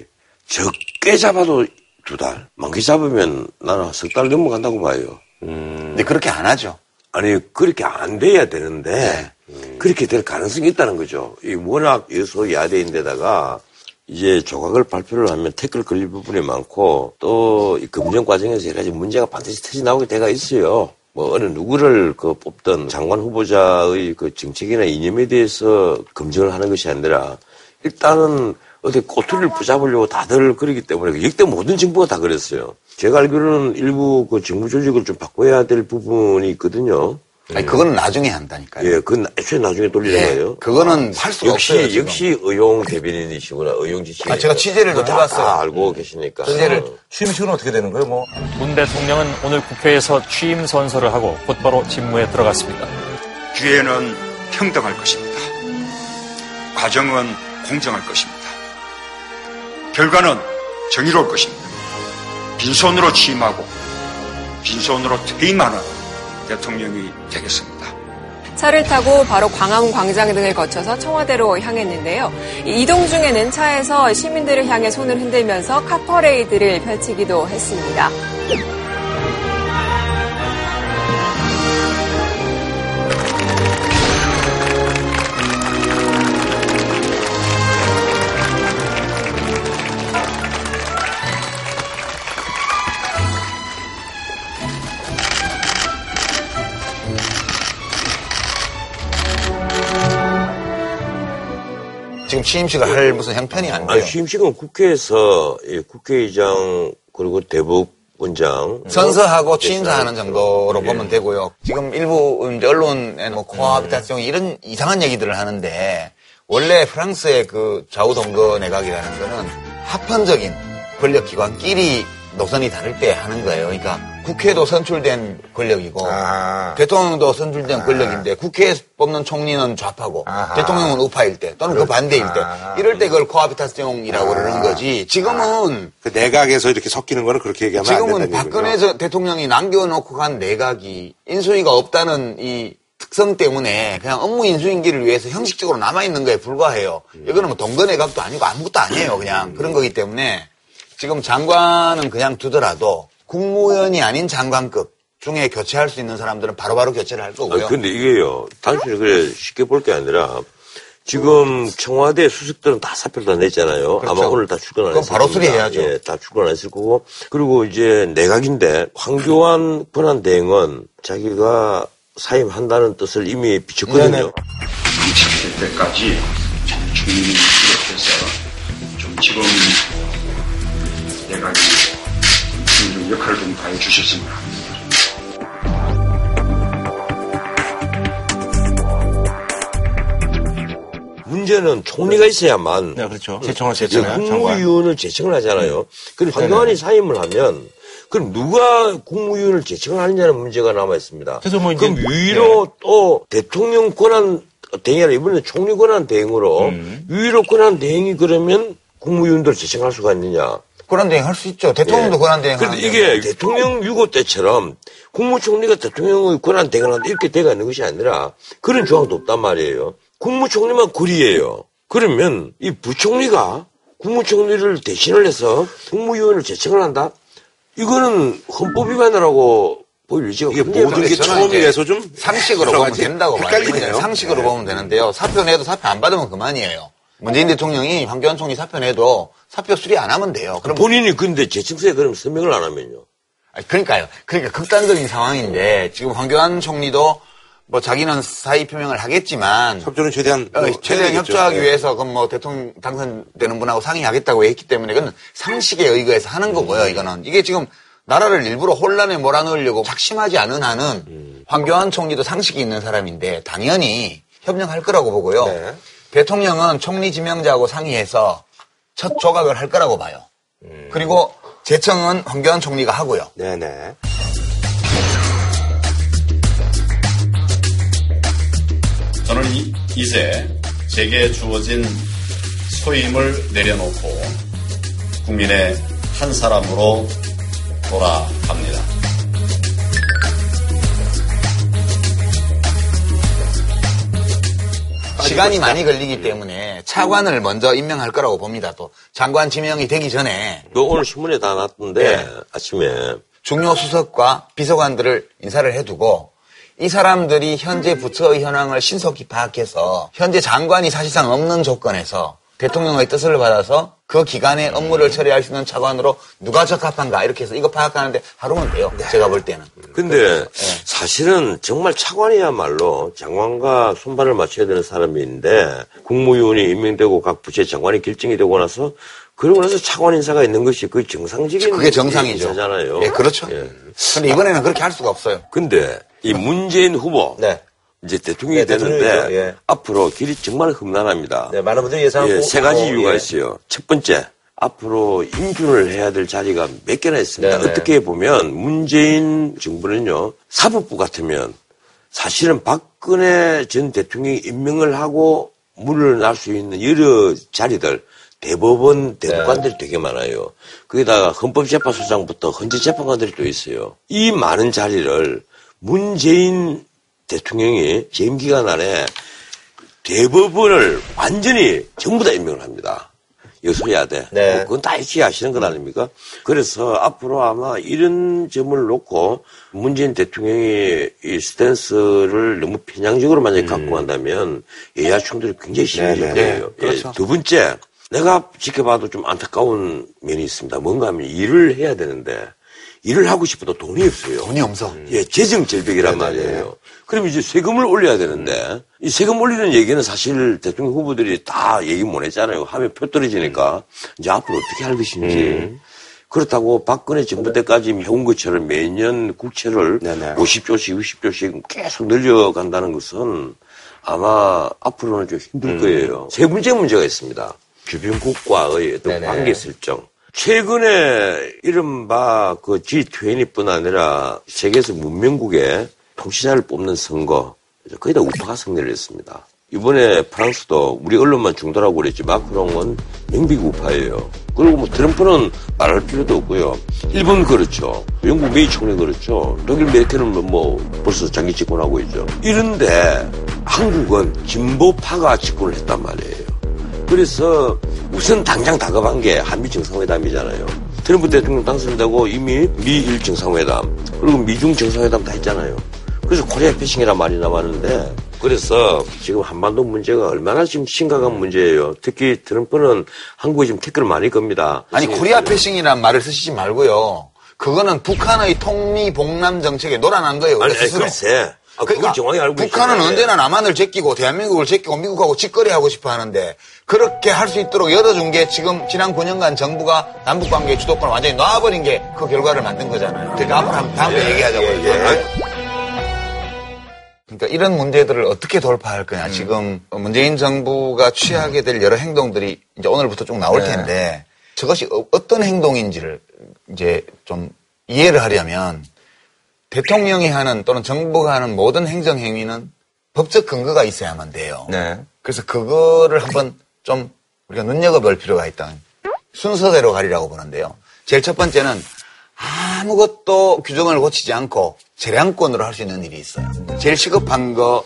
적게 잡아도 두 달, 많게 잡으면 나는 석 달 넘어간다고 봐요. 근데 그렇게 안 하죠. 아니 그렇게 안 돼야 되는데 네. 그렇게 될 가능성이 있다는 거죠. 이 워낙 여소야대인데다가 이제 조각을 발표를 하면 태클 걸릴 부분이 많고 또 이 검증 과정에서 여러 가지 문제가 반드시 터져나오게 돼가 있어요. 어느 누구를 뽑던 장관 후보자의 정책이나 이념에 대해서 검증을 하는 것이 아니라 일단은 어디 꼬투리를 붙잡으려고 다들 그러기 때문에 역대 모든 정부가 다 그랬어요. 제가 알기로는 일부 정부 조직을 좀 바꿔야 될 부분이 있거든요. 아니, 그건 나중에 한다니까요. 예, 그건 애초에 나중에 돌리는 거예요. 그거는 할 수가 없어요. 역시 의용 대변인이시구나, 의용지시. 제가 취재를 좀 해봤어요. 다 알고 계시니까. 취재를. 취임식은 어떻게 되는 거예요, 문 대통령은 오늘 국회에서 취임 선서를 하고 곧바로 직무에 들어갔습니다. 기회는 평등할 것입니다. 과정은 공정할 것입니다. 결과는 정의로울 것입니다. 빈손으로 취임하고 빈손으로 퇴임하는 대통령이 되겠습니다. 차를 타고 바로 광화문 광장 등을 거쳐서 청와대로 향했는데요. 이동 중에는 차에서 시민들을 향해 손을 흔들면서 카퍼레이드를 펼치기도 했습니다. 지금 취임식을 할 무슨 형편이 안 돼요. 취임식은 국회에서 국회의장 그리고 대법원장 선서하고 취임사하는 정도로 보면 되고요. 지금 일부 언론에 코아비타시옹 이런 이상한 얘기들을 하는데 원래 프랑스의 그 좌우동거 내각이라는 거는 합헌적인 권력기관끼리 노선이 다를 때 하는 거예요. 그러니까 국회도 선출된 권력이고 아하. 대통령도 선출된 아하. 권력인데 국회에서 뽑는 총리는 좌파고 아하. 대통령은 우파일 때 또는 그 반대일 때 아하. 이럴 때 그걸 코아비타스형이라고 그러는 거지. 지금은 그 내각에서 이렇게 섞이는 거는 그렇게 얘기하면 안 된다는 얘기군요. 지금은 박근혜 대통령이 남겨놓고 간 내각이 인수위가 없다는 이 특성 때문에 그냥 업무 인수인계를 위해서 형식적으로 남아있는 거에 불과해요. 이거는 뭐 동거내각도 아니고 아무것도 아니에요. 그냥 그런 거기 때문에 지금 장관은 그냥 두더라도 국무위원이 아닌 장관급 중에 교체할 수 있는 사람들은 바로바로 교체를 할 거고요. 근데 이게요. 단순히 그래 쉽게 볼 게 아니라 지금 청와대 수석들은 다 사표를 다 냈잖아요. 그렇죠. 아마 오늘 다 출근 안 했을 거고. 그럼 바로 수리해야죠. 예, 다 출근 안 했을 거고. 그리고 이제 내각인데 황교안 권한대행은 자기가 사임한다는 뜻을 이미 비쳤거든요. 네네. 도착될 때까지 전 주민이 이렇게서 좀 지금 내각이 좀 역할을 좀 다해주셨으면 합니다. 문제는 총리가 있어야만 네, 그렇죠. 제청을 제청해요. 국무위원을 제청을 하잖아요. 그런데 황교안이 사임을 하면 그럼 누가 국무위원을 제청을 하느냐는 문제가 남아있습니다. 그래서 뭐 그럼 유일로 네. 또 대통령 권한 대행이 아니라 이번에 총리 권한 대행으로 유일로 권한 대행이 그러면 국무위원들을 제청할 수가 있느냐. 권한 대행 할 수 있죠. 대통령도 예. 권한 대행 하는데. 그런데 이게 대통령 유고 때처럼 국무총리가 대통령의 권한 대행을 한다 이렇게 돼가 있는 것이 아니라 그런 조항도 없단 말이에요. 국무총리만 구리예요. 그러면 이 부총리가 국무총리를 대신을 해서 국무위원을 제청을 한다? 이거는 헌법 위반이라고 보일 의지가 없는 게 모든 게 처음이라서 좀 상식으로 보면 된다고 말이에요. 상식으로 네. 보면 되는데요. 사표 내도 사표 안 받으면 그만이에요. 문재인 대통령이 황교안 총리 사표 내도 사표 수리 안 하면 돼요. 그럼 본인이 근데 재청서에 그럼 서명을 안 하면요. 아니, 그러니까요. 그러니까 극단적인 상황인데 지금 황교안 총리도 뭐 자기는 사의 표명을 하겠지만 협조는 최대한 최대한 협조하기 네. 위해서 그럼 뭐 대통령 당선되는 분하고 상의하겠다고 했기 때문에 그건 상식에 의거해서 하는 거고요. 이거는 이게 지금 나라를 일부러 혼란에 몰아넣으려고 작심하지 않은 한은 황교안 총리도 상식이 있는 사람인데 당연히 협력할 거라고 보고요. 네. 대통령은 총리 지명자하고 상의해서 첫 조각을 할 거라고 봐요. 그리고 제청은 황교안 총리가 하고요. 네네. 저는 이제 제게 주어진 소임을 내려놓고 국민의 한 사람으로 돌아갑니다. 시간이 많이 걸리기 때문에 차관을 먼저 임명할 거라고 봅니다. 또 장관 지명이 되기 전에. 오늘 신문에 다 났던데 네. 아침에. 중요 수석과 비서관들을 인사를 해두고 이 사람들이 현재 부처의 현황을 신속히 파악해서 현재 장관이 사실상 없는 조건에서 대통령의 뜻을 받아서 그 기간에 업무를 처리할 수 있는 차관으로 누가 적합한가 이렇게 해서 이거 파악하는데 하루면 돼요. 네. 제가 볼 때는. 근데 네. 사실은 정말 차관이야말로 장관과 손발을 맞춰야 되는 사람인데 국무위원이 임명되고 각 부처의 장관이 결정이 되고 나서 그러고 나서 차관 인사가 있는 것이 그 정상적인 그게 정상이죠. 인사잖아요. 예, 그렇죠. 예. 근데 이번에는 그렇게 할 수가 없어요. 근데 이 문재인 후보 네. 이제 대통령이 네, 되는데 예. 앞으로 길이 정말 험난합니다. 네, 많은 분들이 예상하고 예, 세 가지 이유가 예. 있어요. 첫 번째, 앞으로 인준을 해야 될 자리가 몇 개나 있습니다. 네네. 어떻게 보면 문재인 정부는요 사법부 같으면 사실은 박근혜 전 대통령이 임명을 하고 물을 날 수 있는 여러 자리들. 대법원 대법관들이 네. 되게 많아요. 거기다가 헌법재판소장부터 헌재재판관들이 또 있어요. 이 많은 자리를 문재인 대통령이 재임 기간 안에 대법원을 완전히 전부 다 임명을 합니다. 여소야대. 네. 그건 다 일찍 아시는 것 아닙니까? 그래서 앞으로 아마 이런 점을 놓고 문재인 대통령이 이 스탠스를 너무 편향적으로 만약에 갖고 간다면 여야 충돌이 굉장히 심해져요. 네. 그렇죠. 예, 두 번째. 내가 지켜봐도 좀 안타까운 면이 있습니다. 뭔가 하면 일을 해야 되는데 일을 하고 싶어도 돈이 없어요. 돈이 없어. 예, 재정 절벽이란 네네네. 말이에요. 그럼 이제 세금을 올려야 되는데 이 세금 올리는 얘기는 사실 대통령 후보들이 다 얘기 못 했잖아요. 하면 표 떨어지니까 이제 앞으로 어떻게 할 것인지. 그렇다고 박근혜 정부 때까지 해온 것처럼 매년 국채를 네네. 50조씩 60조씩 계속 늘려간다는 것은 아마 앞으로는 좀 힘들 거예요. 세 번째 문제가 있습니다. 주변국과의 어떤 관계 설정. 최근에 이른바 그 G20뿐 아니라 세계에서 문명국의 통치자를 뽑는 선거, 거의 다 우파가 승리를 했습니다. 이번에 프랑스도 우리 언론만 중도라고 그랬지 마크롱은 명백 우파예요. 그리고 뭐 트럼프는 말할 필요도 없고요. 일본 그렇죠. 영국 메이 총리 그렇죠. 독일 메르켈은 뭐 벌써 장기 집권하고 있죠. 이런데 한국은 진보파가 집권을 했단 말이에요. 그래서 우선 당장 다급한 게 한미 정상회담이잖아요. 트럼프 대통령 당선되고 이미 미일 정상회담 그리고 미중 정상회담 다 했잖아요. 그래서 코리아 패싱이란 말이 나왔는데 그래서 지금 한반도 문제가 얼마나 지금 심각한 문제예요. 특히 트럼프는 한국에 지금 태클을 많이 겁니다. 아니 코리아 패싱이란 말을 쓰시지 말고요. 그거는 북한의 통미봉남 정책에 놀아난 거예요. 아니 글쎄. 그러니까 정확히 알고 북한은 있었는데. 언제나 남한을 제끼고 대한민국을 제끼고 미국하고 직거래하고 싶어 하는데 그렇게 할 수 있도록 열어준 게 지금 지난 9년간 정부가 남북관계의 주도권을 완전히 놔버린 게 그 결과를 만든 거잖아요. 그러니까 앞으로 다음에 얘기하자고요. 그러니까 이런 문제들을 어떻게 돌파할 거냐. 지금 문재인 정부가 취하게 될 여러 행동들이 이제 오늘부터 쭉 나올 텐데 저것이 어떤 행동인지를 이제 좀 이해를 하려면 대통령이 하는 또는 정부가 하는 모든 행정행위는 법적 근거가 있어야만 돼요. 네. 그래서 그거를 한번 좀 우리가 눈여겨볼 필요가 있다. 순서대로 가리라고 보는데요. 제일 첫 번째는 아무것도 규정을 고치지 않고 재량권으로 할 수 있는 일이 있어요. 제일 시급한 거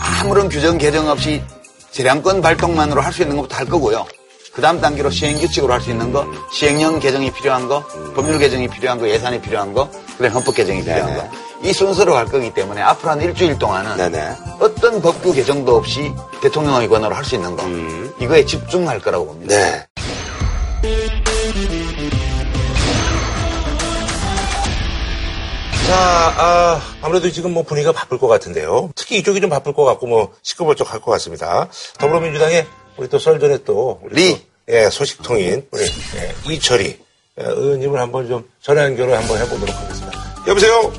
아무런 규정 개정 없이 재량권 발동만으로 할 수 있는 것부터 할 거고요. 그 다음 단계로 시행규칙으로 할 수 있는 거, 시행령 개정이 필요한 거, 법률 개정이 필요한 거, 예산이 필요한 거, 그다음에 헌법 개정이 필요한 거. 이 순서로 갈 거기 때문에 앞으로 한 일주일 동안은 어떤 법규 개정도 없이 대통령의 권한으로 할 수 있는 거, 이거에 집중할 거라고 봅니다. 네. 자, 아무래도 지금 뭐 분위기가 바쁠 것 같은데요. 특히 이쪽이 좀 바쁠 것 같고 뭐 시끌벅적 할 것 같습니다. 더불어민주당의 우리 또 설전에 또 소식통인 우리 이철희 의원님을 한번 좀 전화 연결을 한번 해보도록 하겠습니다. 여보세요.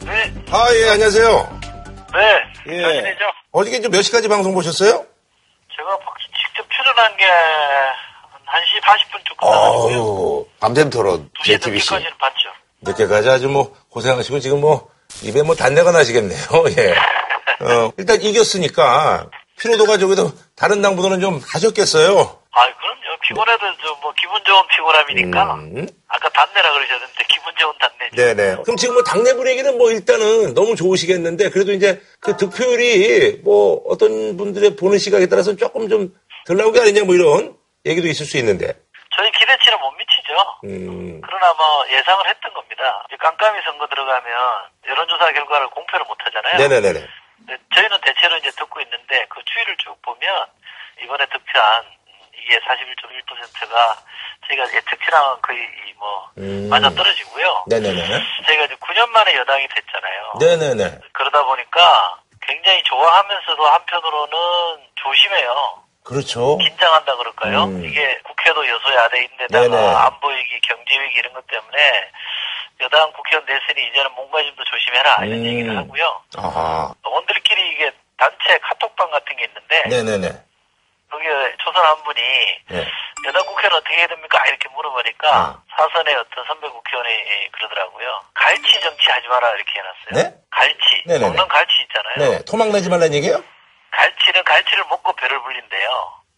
네. 아 예 안녕하세요. 네. 예. 안녕하세요. 어저께 이제 몇 시까지 방송 보셨어요? 제가 직접 출연한 게 1시 40분 쯤 끝나가지고요. 밤샘 토론 JTBC까지 봤죠. 늦게까지 아주 뭐 고생하시고 지금 뭐 입에 뭐 단내가 나시겠네요. 예. 일단 이겼으니까. 피로도가 저기도 다른 당보다는 좀 하셨겠어요? 아, 그럼요. 피곤해도 좀 뭐 기분 좋은 피곤함이니까. 아까 단내라 그러셨는데 기분 좋은 단내죠. 네네. 그럼 지금 뭐 당내 분위기는 뭐 일단은 너무 좋으시겠는데 그래도 이제 그 득표율이 뭐 어떤 분들의 보는 시각에 따라서 조금 좀 덜 나오게 아니냐 뭐 이런 얘기도 있을 수 있는데. 저희 기대치는 못 미치죠. 그러나 뭐 예상을 했던 겁니다. 깜깜이 선거 들어가면 여론조사 결과를 공표를 못 하잖아요. 네네네네. 저희는 대체로 이제 듣고 있는데 그 추이를 쭉 보면 이번에 득표한 이게 41.1%가 저희가 예측치랑 거의 뭐 맞아떨어지고요. 네네네. 저희가 이제 9년 만에 여당이 됐잖아요. 네네네. 그러다 보니까 굉장히 좋아하면서도 한편으로는 조심해요. 그렇죠. 긴장한다 그럴까요? 이게 국회도 여소야대인데다가 네네. 안보위기, 경제위기 이런 것 때문에 여당 국회의원 냈으니 이제는 몸가짐도 조심해라 이런 얘기를 하고요. 아하. 원들끼리 이게 단체 카톡방 같은 게 있는데 네네네. 거기에 초선 한 분이 네. 여당 국회의원 어떻게 해야 됩니까? 이렇게 물어보니까 사선의 어떤 선배 국회의원이 그러더라고요. 갈치 정치 하지 마라 이렇게 해놨어요. 네? 갈치. 네네네. 먹는 갈치 있잖아요. 네. 토막 내지 말라는 얘기예요? 갈치는 갈치를 먹고 배를 불린대요.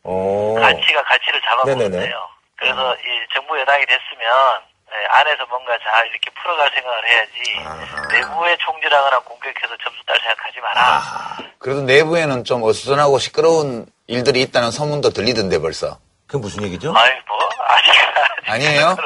오. 갈치가 갈치를 잡아먹는데요. 그래서 이 정부 여당이 됐으면 네, 안에서 뭔가 잘 이렇게 풀어갈 생각을 해야지 아하. 내부에 총질하거나 공격해서 점수 딸 생각하지 마라. 아하. 그래도 내부에는 좀 어수선하고 시끄러운 일들이 있다는 소문도 들리던데 벌써. 그게 무슨 얘기죠? 아이 뭐 아니에요?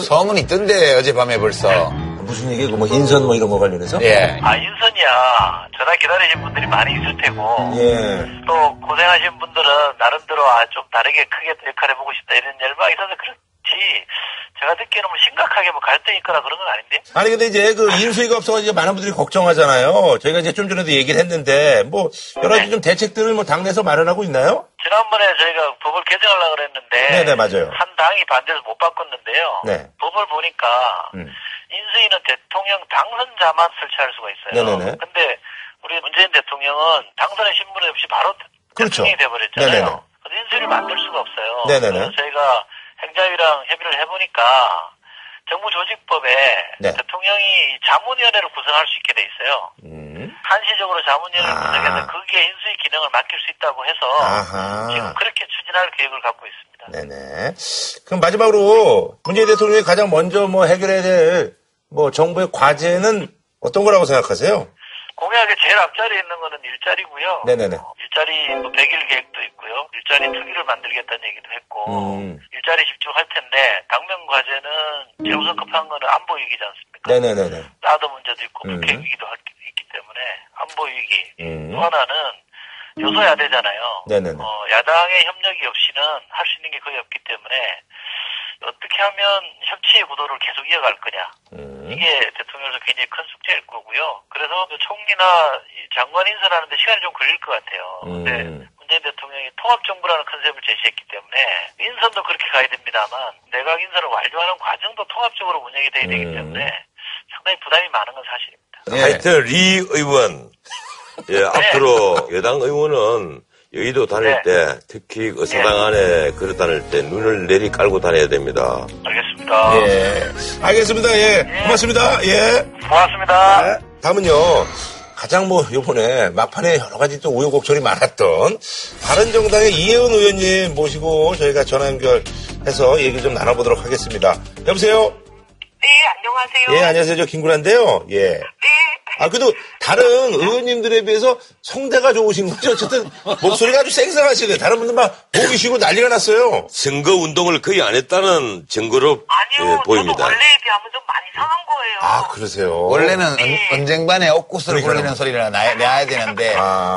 소문이 뜬데 어젯밤에 벌써. 무슨 얘기고 뭐 인선 뭐 이런 거 관련해서? 예. 아 인선이야. 전화 기다리신 분들이 많이 있을 테고. 예. 또 고생하신 분들은 나름대로 좀 다르게 크게 역할해 보고 싶다 이런 열망이 있어서 그렇지. 제가 듣기에는 뭐 심각하게 뭐 갈등이 있거나 그런 건 아닌데? 아니, 근데 이제 그 인수위가 없어가지고 많은 분들이 걱정하잖아요. 저희가 이제 좀 전에도 얘기를 했는데, 뭐, 여러 가지 좀 대책들을 뭐 당내에서 마련하고 있나요? 지난번에 저희가 법을 개정하려고 그랬는데. 네네, 맞아요. 한 당이 반대해서 못 바꿨는데요. 네. 법을 보니까, 인수위는 대통령 당선자만 설치할 수가 있어요. 네네네. 근데 우리 문재인 대통령은 당선의 신분 없이 바로 그렇죠. 대통령이 돼버렸잖아요. 네네네. 인수위를 만들 수가 없어요. 네네네. 그래서 저희가 행자위 의원이랑 협의를 해보니까 정부 조직법에 네. 대통령이 자문위원회를 구성할 수 있게 돼 있어요. 한시적으로 자문위원회를 구성해서 거기에 인수위 기능을 맡길 수 있다고 해서 아하. 지금 그렇게 추진할 계획을 갖고 있습니다. 네네. 그럼 마지막으로 문재인 대통령이 가장 먼저 해결해야 될 정부의 과제는 어떤 거라고 생각하세요? 공약의 제일 앞자리에 있는 거는 일자리고요. 네네네. 일자리 100일 계획도 있고요. 일자리 특위를 만들겠다는 얘기도 했고 일자리 집중할 텐데 당면 과제는 제일 우선급한 거는 안보 위기지 않습니까? 네네네네. 나도 문제도 있고 국회 위기도 있기 때문에 안보 위기. 또 하나는 여소야대잖아요. 네네네. 야당의 협력이 없이는 할 수 있는 게 거의 없기 때문에 어떻게 하면 협치의 구도를 계속 이어갈 거냐. 이게 대통령에서 굉장히 큰 숙제일 거고요. 그래서 총리나 장관 인선하는데 시간이 좀 걸릴 것 같아요. 근데 문재인 대통령이 통합정부라는 컨셉을 제시했기 때문에 인선도 그렇게 가야 됩니다만 내각 인선을 완료하는 과정도 통합적으로 운영이 돼야 되기 때문에 상당히 부담이 많은 건 사실입니다. 네. 하여튼 리 의원, 예, 앞으로 여당 의원은 여의도 다닐 네. 때 특히 의사당 안에 걸어 다닐 때 눈을 내리 깔고 다녀야 됩니다. 알겠습니다. 예, 알겠습니다. 예, 고맙습니다. 예, 고맙습니다. 네. 다음은요 가장 요번에 막판에 여러 가지 또 우여곡절이 많았던 바른정당의 이혜은 의원님 모시고 저희가 전화 연결해서 얘기 좀 나눠보도록 하겠습니다. 여보세요. 네, 안녕하세요. 예, 안녕하세요. 저 김구라인데요. 예. 네. 아, 그래도 다른 의원님들에 비해서 성대가 좋으신 거죠? 어쨌든 목소리가 아주 쌩쌩하시네. 다른 분들 막 보기 쉬고 난리가 났어요. 선거 운동을 거의 안 했다는 증거로 아니요, 예, 보입니다. 저도 원래에 비하면 좀 많이 상한 거예요. 아, 그러세요? 원래는 네. 언쟁반에 옥구슬을 굴리는 소리를 내야 되는데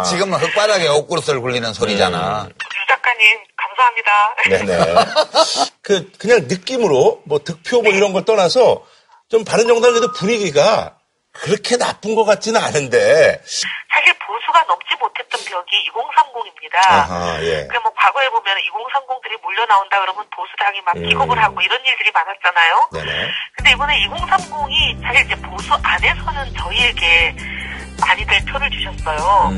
지금은 흙바닥에 옥구슬을 굴리는 소리잖아. 주 작가님 감사합니다. 네네. 그냥 느낌으로 득표 이런 걸 떠나서 좀 바른정당 그래도 분위기가 그렇게 나쁜 것 같지는 않은데 사실 보수가 넘지 못했던 벽이 2030입니다. 아하, 예. 그럼 과거에 보면 2030들이 몰려 나온다 그러면 보수당이 막 기겁을 하고 이런 일들이 많았잖아요. 네네. 근데 이번에 2030이 사실 이제 보수 안에서는 저희에게 많이들 표를 주셨어요.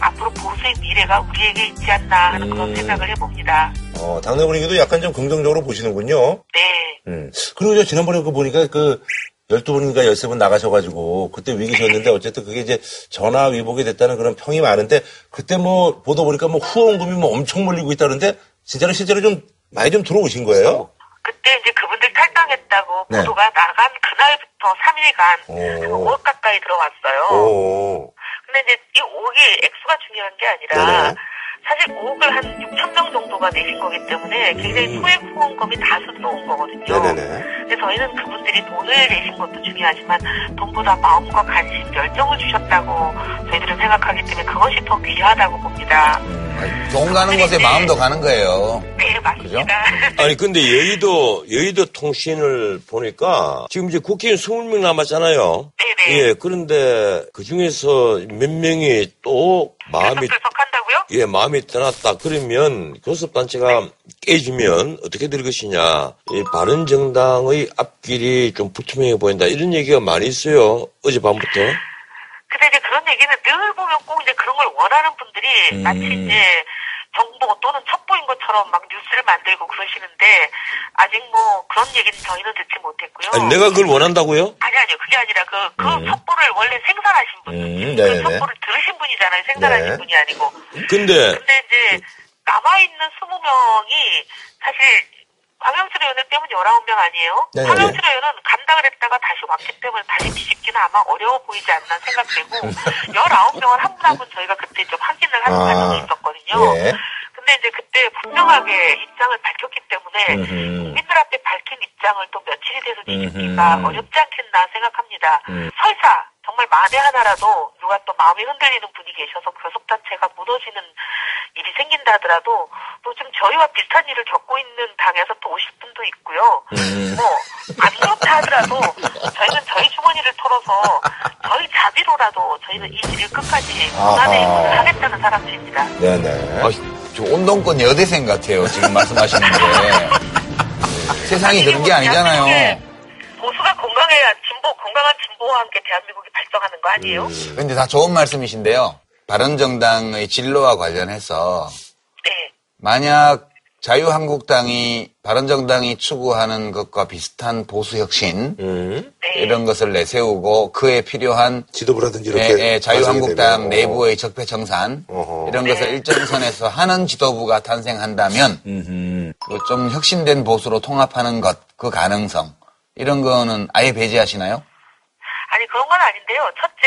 앞으로 보수의 미래가 우리에게 있지 않나 하는 그런 생각을 해봅니다. 당내 분위기도 약간 좀 긍정적으로 보시는군요. 네. 그리고 지난번에 보니까 12분인가 13분 나가셔가지고, 그때 위기셨는데, 어쨌든 그게 이제 전화 위복이 됐다는 그런 평이 많은데, 그때 보도 보니까 후원금이 엄청 몰리고 있다는데, 진짜로 실제로 좀, 많이 좀 들어오신 거예요? 그때 이제 그분들 탈당했다고 네. 보도가 나간 그날부터 3일간 5억 가까이 들어왔어요. 오. 근데 이제 이 5억이 액수가 중요한 게 아니라, 네네. 사실 5억을 한 6천 명 정도가 내신 거기 때문에 굉장히 소액 후원금이 다수 들어온 거거든요. 네네네. 근데 저희는 그분들이 돈을 내신 것도 중요하지만 돈보다 마음과 관심, 열정을 주셨다고 저희들은 생각하기 때문에 그것이 더 귀하다고 봅니다. 돈 가는 곳에 마음도 가는 거예요. 네, 맞습니다. 아니 근데 여의도 통신을 보니까 지금 이제 국회의원 20명 남았잖아요. 네네. 예, 그런데 그 중에서 몇 명이 또 마음이 한다고요? 예, 마음이 떠났다. 그러면 교섭단체가 깨지면 어떻게 될 것이냐. 이 바른정당의 앞길이 좀 불투명해 보인다. 이런 얘기가 많이 있어요. 어젯밤부터. 근데 이제 그런 얘기는 늘 보면 꼭 이제 그런 걸 원하는 분들이 마치 이제 정보 또는 첩보인 것처럼 막 뉴스를 만들고 그러시는데 아직 그런 얘기는 저희는 듣지 못했고요. 아니, 내가 그걸 원한다고요? 아니요. 그게 아니라 그 첩보를 원래 생산하신 분, 그 첩보를 들으신 분이잖아요. 생산하신 네. 분이 아니고. 근데 이제 남아있는 20명이 사실 황영철 의원을 빼면 19명 아니에요? 네네. 황영철 의원은 간다 그랬다가 다시 왔기 때문에 다시 뒤집기는 아마 어려워 보이지 않나 생각되고 19명을 한 분 저희가 그때 좀 확인을 하는 과정이 있었거든요. 예. 근데 이제 그때 분명하게 입장을 밝혔기 때문에 국민들 앞에 밝힌 입장을 또 며칠이 돼서 뒤집기가 어렵지 않겠나 생각합니다. 설사 정말 만에 하나라도 누가 또 마음이 흔들리는 분이 계셔서 교섭단체가 무너지는 일이 생긴다 하더라도 또 지금 저희와 비슷한 일을 겪고 있는 당에서 또 오실 분도 있고요. 안 그렇다 하더라도 저희는 저희 주머니를 털어서 저희 자비로라도 저희는 이 일을 끝까지 무난의 힘을 하겠다는 사람들입니다. 네네. 저 운동권 여대생 같아요. 지금 말씀하시는 게. 세상이 그런 게 아니잖아요. 보수가 건강해야 건강한 진보와 함께 대한민국이 발전하는 거 아니에요? 근데 다 좋은 말씀이신데요. 바른정당의 진로와 관련해서 네. 만약 자유한국당이 바른정당이 추구하는 것과 비슷한 보수혁신 이런 것을 내세우고 그에 필요한 지도부라든지 이렇게 자유한국당 내부의 적폐청산 이런 것을 일정선에서 하는 지도부가 탄생한다면 좀 혁신된 보수로 통합하는 것, 그 가능성 이런 거는 아예 배제하시나요? 아니 그런 건 아닌데요. 첫째,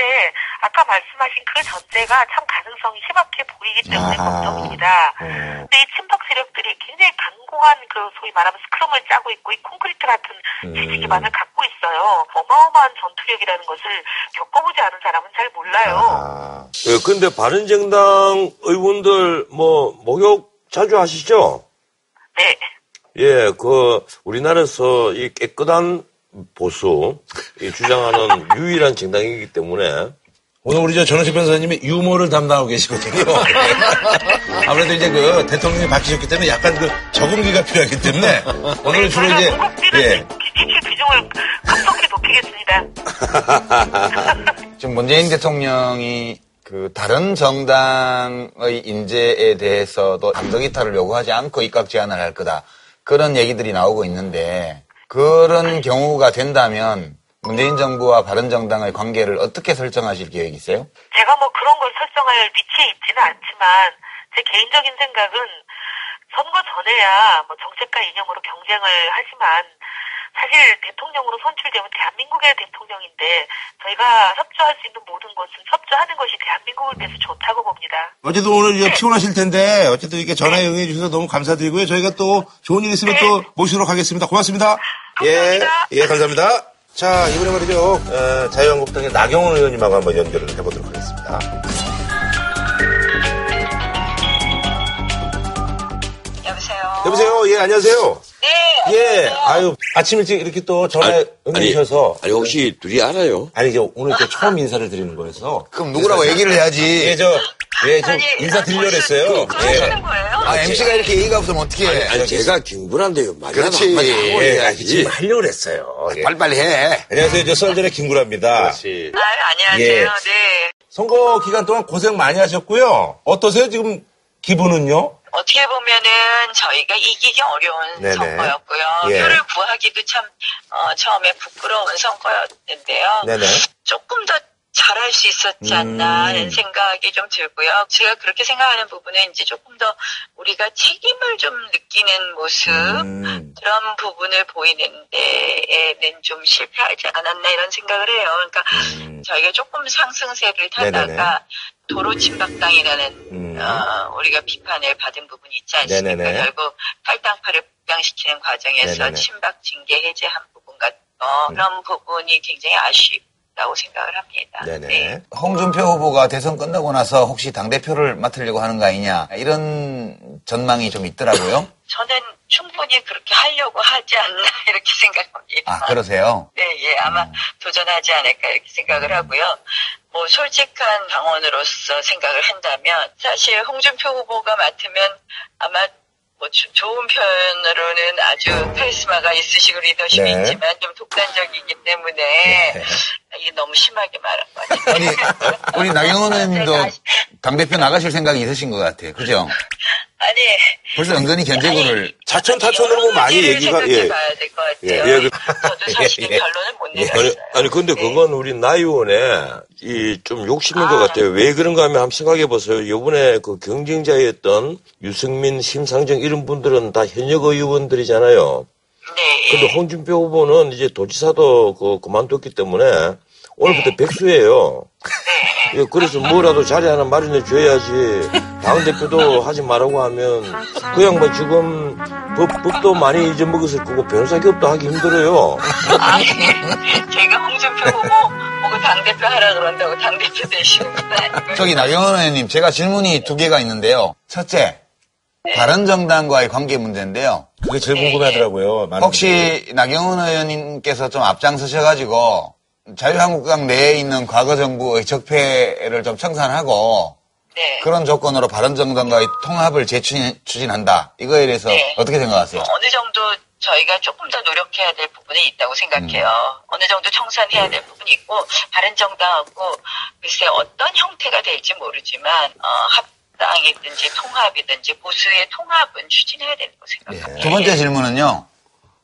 아까 말씀하신 그 전제가 참 가능성이 희박해 보이기 때문에 걱정입니다. 근데 이 친박 세력들이 굉장히 강고한 그 소위 말하면 스크럼을 짜고 있고 이 콘크리트 같은 지지 기반을 갖고 있어요. 어마어마한 전투력이라는 것을 겪어보지 않은 사람은 잘 몰라요. 그런데 바른정당 의원들 뭐 목욕 자주 하시죠? 네. 예, 그 우리나라에서 이 깨끗한 보수 주장하는 유일한 정당이기 때문에 오늘 우리 저 전원식 변호사님이 유머를 담당하고 계시거든요. 아무래도 이제 그 대통령이 바뀌셨기 때문에 약간 그 적응기가 필요하기 때문에 오늘 주로 이제 기치의 비중을 급속히 높이겠습니다. 지금 문재인 대통령이 그 다른 정당의 인재에 대해서도 당적 이탈을 요구하지 않고 입각 제한을 할 거다 그런 얘기들이 나오고 있는데. 그런 경우가 된다면 문재인 정부와 바른정당의 관계를 어떻게 설정하실 계획이 있어요? 제가 뭐 그런 걸 설정할 위치에 있지는 않지만 제 개인적인 생각은 선거 전에야 뭐 정책과 이념으로 경쟁을 하지만 사실 대통령으로 선출되면 대한민국의 대통령인데 저희가 협조할 수 있는 모든 것은 협조하는 것이 대한민국을 위해서 좋다고 봅니다. 어쨌든 오늘 이제 피곤하실 텐데 어쨌든 이렇게 전화에 응해 주셔서 너무 감사드리고요. 저희가 또 좋은 일 있으면 또 모시도록 하겠습니다. 고맙습니다. 감사합니다. 예, 감사합니다. 자, 이번에 말이죠. 자유한국당의 나경원 의원님하고 한번 연결을 해보도록 하겠습니다. 여보세요. 여보세요. 예, 안녕하세요. 네. 예. 아유, 아침 일찍 이렇게 또 전화에 응해주셔서. 아니, 혹시 둘이 알아요? 아니, 저 오늘 또 처음 인사를 드리는 거여서. 그럼 누구라고 얘기를 해야지. 저 인사 드리려고 했어요. MC가 이렇게 얘기가 없으면 어떻게 해. 아니, 제가 김구라인데요. 그렇지. 지금 하려고 했어요. 빨리빨리 해. 안녕하세요. 저 썰전의 김구라입니다. 그렇지. 아, 안녕하세요. 네. 선거 기간 동안 고생 많이 하셨고요. 어떠세요? 지금 기분은요? 어떻게 보면은 저희가 이기기 어려운 선거였고요. 표를 구하기도 참 처음에 부끄러운 선거였는데요. 네네. 조금 더 잘할 수 있었지 않나 하는 생각이 좀 들고요. 제가 그렇게 생각하는 부분은 이제 조금 더 우리가 책임을 좀 느끼는 모습 그런 부분을 보이는 데에는 좀 실패하지 않았나 이런 생각을 해요. 그러니까 저희가 조금 상승세를 타다가 도로 친박당이라는 우리가 비판을 받은 부분이 있지 않습니까? 네네네. 결국 탈당파를 복당시키는 과정에서 친박 징계 해제한 부분 같은 그런 부분이 굉장히 아쉽다고 생각을 합니다. 네네. 네. 홍준표 후보가 대선 끝나고 나서 혹시 당대표를 맡으려고 하는 거 아니냐 이런 전망이 좀 있더라고요. 저는 충분히 그렇게 하려고 하지 않나 이렇게 생각합니다. 아, 그러세요? 네, 예, 아마 도전하지 않을까 이렇게 생각을 하고요. 뭐 솔직한 당원으로서 생각을 한다면 사실 홍준표 후보가 맡으면 아마 뭐 좋은 표현으로는 아주 카리스마가 있으시고 리더십이 있지만 좀 독단적이기 때문에 이게 너무 심하게 말한 거 아니에요? 아니, 우리 나경원 의원님도 당대표 나가실 생각이 있으신 것 같아요. 그죠? 아니. 벌써 은근히 견제구를. 차천타천으로 많이 얘기가. 예. 봐야 될 것 같아요. 예. 저도 사실 결론을 못 내렸어요. 아니, 근데 그건 우리 나 의원의 이 좀 욕심인 것 같아요. 왜 그런가 하면 한번 생각해 보세요. 요번에 그 경쟁자였던 유승민, 심상정 이런 분들은 다 현역 의원들이잖아요. 네. 근데 홍준표 후보는 이제 도지사도 그만뒀기 때문에 오늘부터 백수예요. 예, 그래서 뭐라도 자리 하나 마련해 줘야지. 당대표도 하지 말라고 하면 그 양반 지금 법도 많이 잊어먹었을 거고 변호사 기업도 하기 힘들어요. 아니, 제가 홍준표 보고 당대표 하라 그런다고 당대표 되시는 건 아니고요. 저기 나경원 의원님, 제가 질문이 두 개가 있는데요. 첫째, 바른정당과의 관계 문제인데요. 그게 제일 궁금하더라고요. 혹시 나경원 의원님께서 좀 앞장서셔가지고 자유한국당 내에 있는 과거 정부의 적폐를 좀 청산하고 그런 조건으로 바른정당과의 통합을 추진한다. 이거에 대해서 어떻게 생각하세요? 어느 정도 저희가 조금 더 노력해야 될 부분이 있다고 생각해요. 어느 정도 청산해야 될 부분이 있고 바른정당하고 글쎄 어떤 형태가 될지 모르지만 합 바른정당이든지 통합이든지 보수의 통합은 추진해야 된다고 생각합니다. 예. 두 번째 질문은요.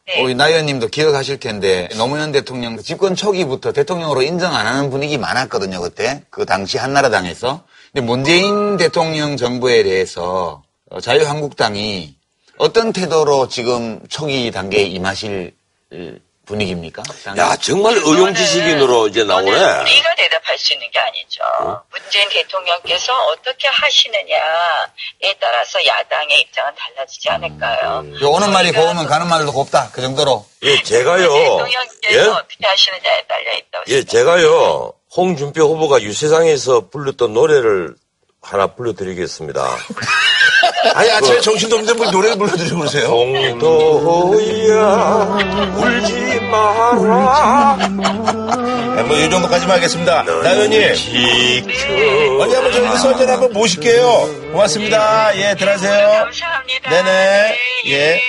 네. 우리 나 의원님도 기억하실 텐데 노무현 대통령 집권 초기부터 대통령으로 인정 안 하는 분위기 많았거든요. 그때 그 당시 한나라당에서. 근데 문재인 대통령 정부에 대해서 자유한국당이 어떤 태도로 지금 초기 단계에 임하실 분위기입니까? 야, 정말 의용지식인으로 이제 나오네. 우리가 대답할 수 있는 게 아니죠. 어? 문재인 대통령께서 어떻게 하시느냐에 따라서 야당의 입장은 달라지지 않을까요? 오는 말이 고우면 가는 말도 곱다. 그 정도로. 예, 제가요. 대통령께서 예? 어떻게 하시느냐에 달려있다고 생각합니다. 예, 제가요. 홍준표 후보가 유세장에서 불렀던 노래를 하나 불러드리겠습니다. 아니, 아침에 정신도 없는데 뭘 노래를 불러드리고 오세요? 동도야, 울지 마라. 네, 뭐, 이 정도까지만 하겠습니다. 나 의원님. 언니 한번 좀 여기서 언제나 한번 모실게요. 고맙습니다. 예, 들어가세요. 감사합니다. 네네. 예.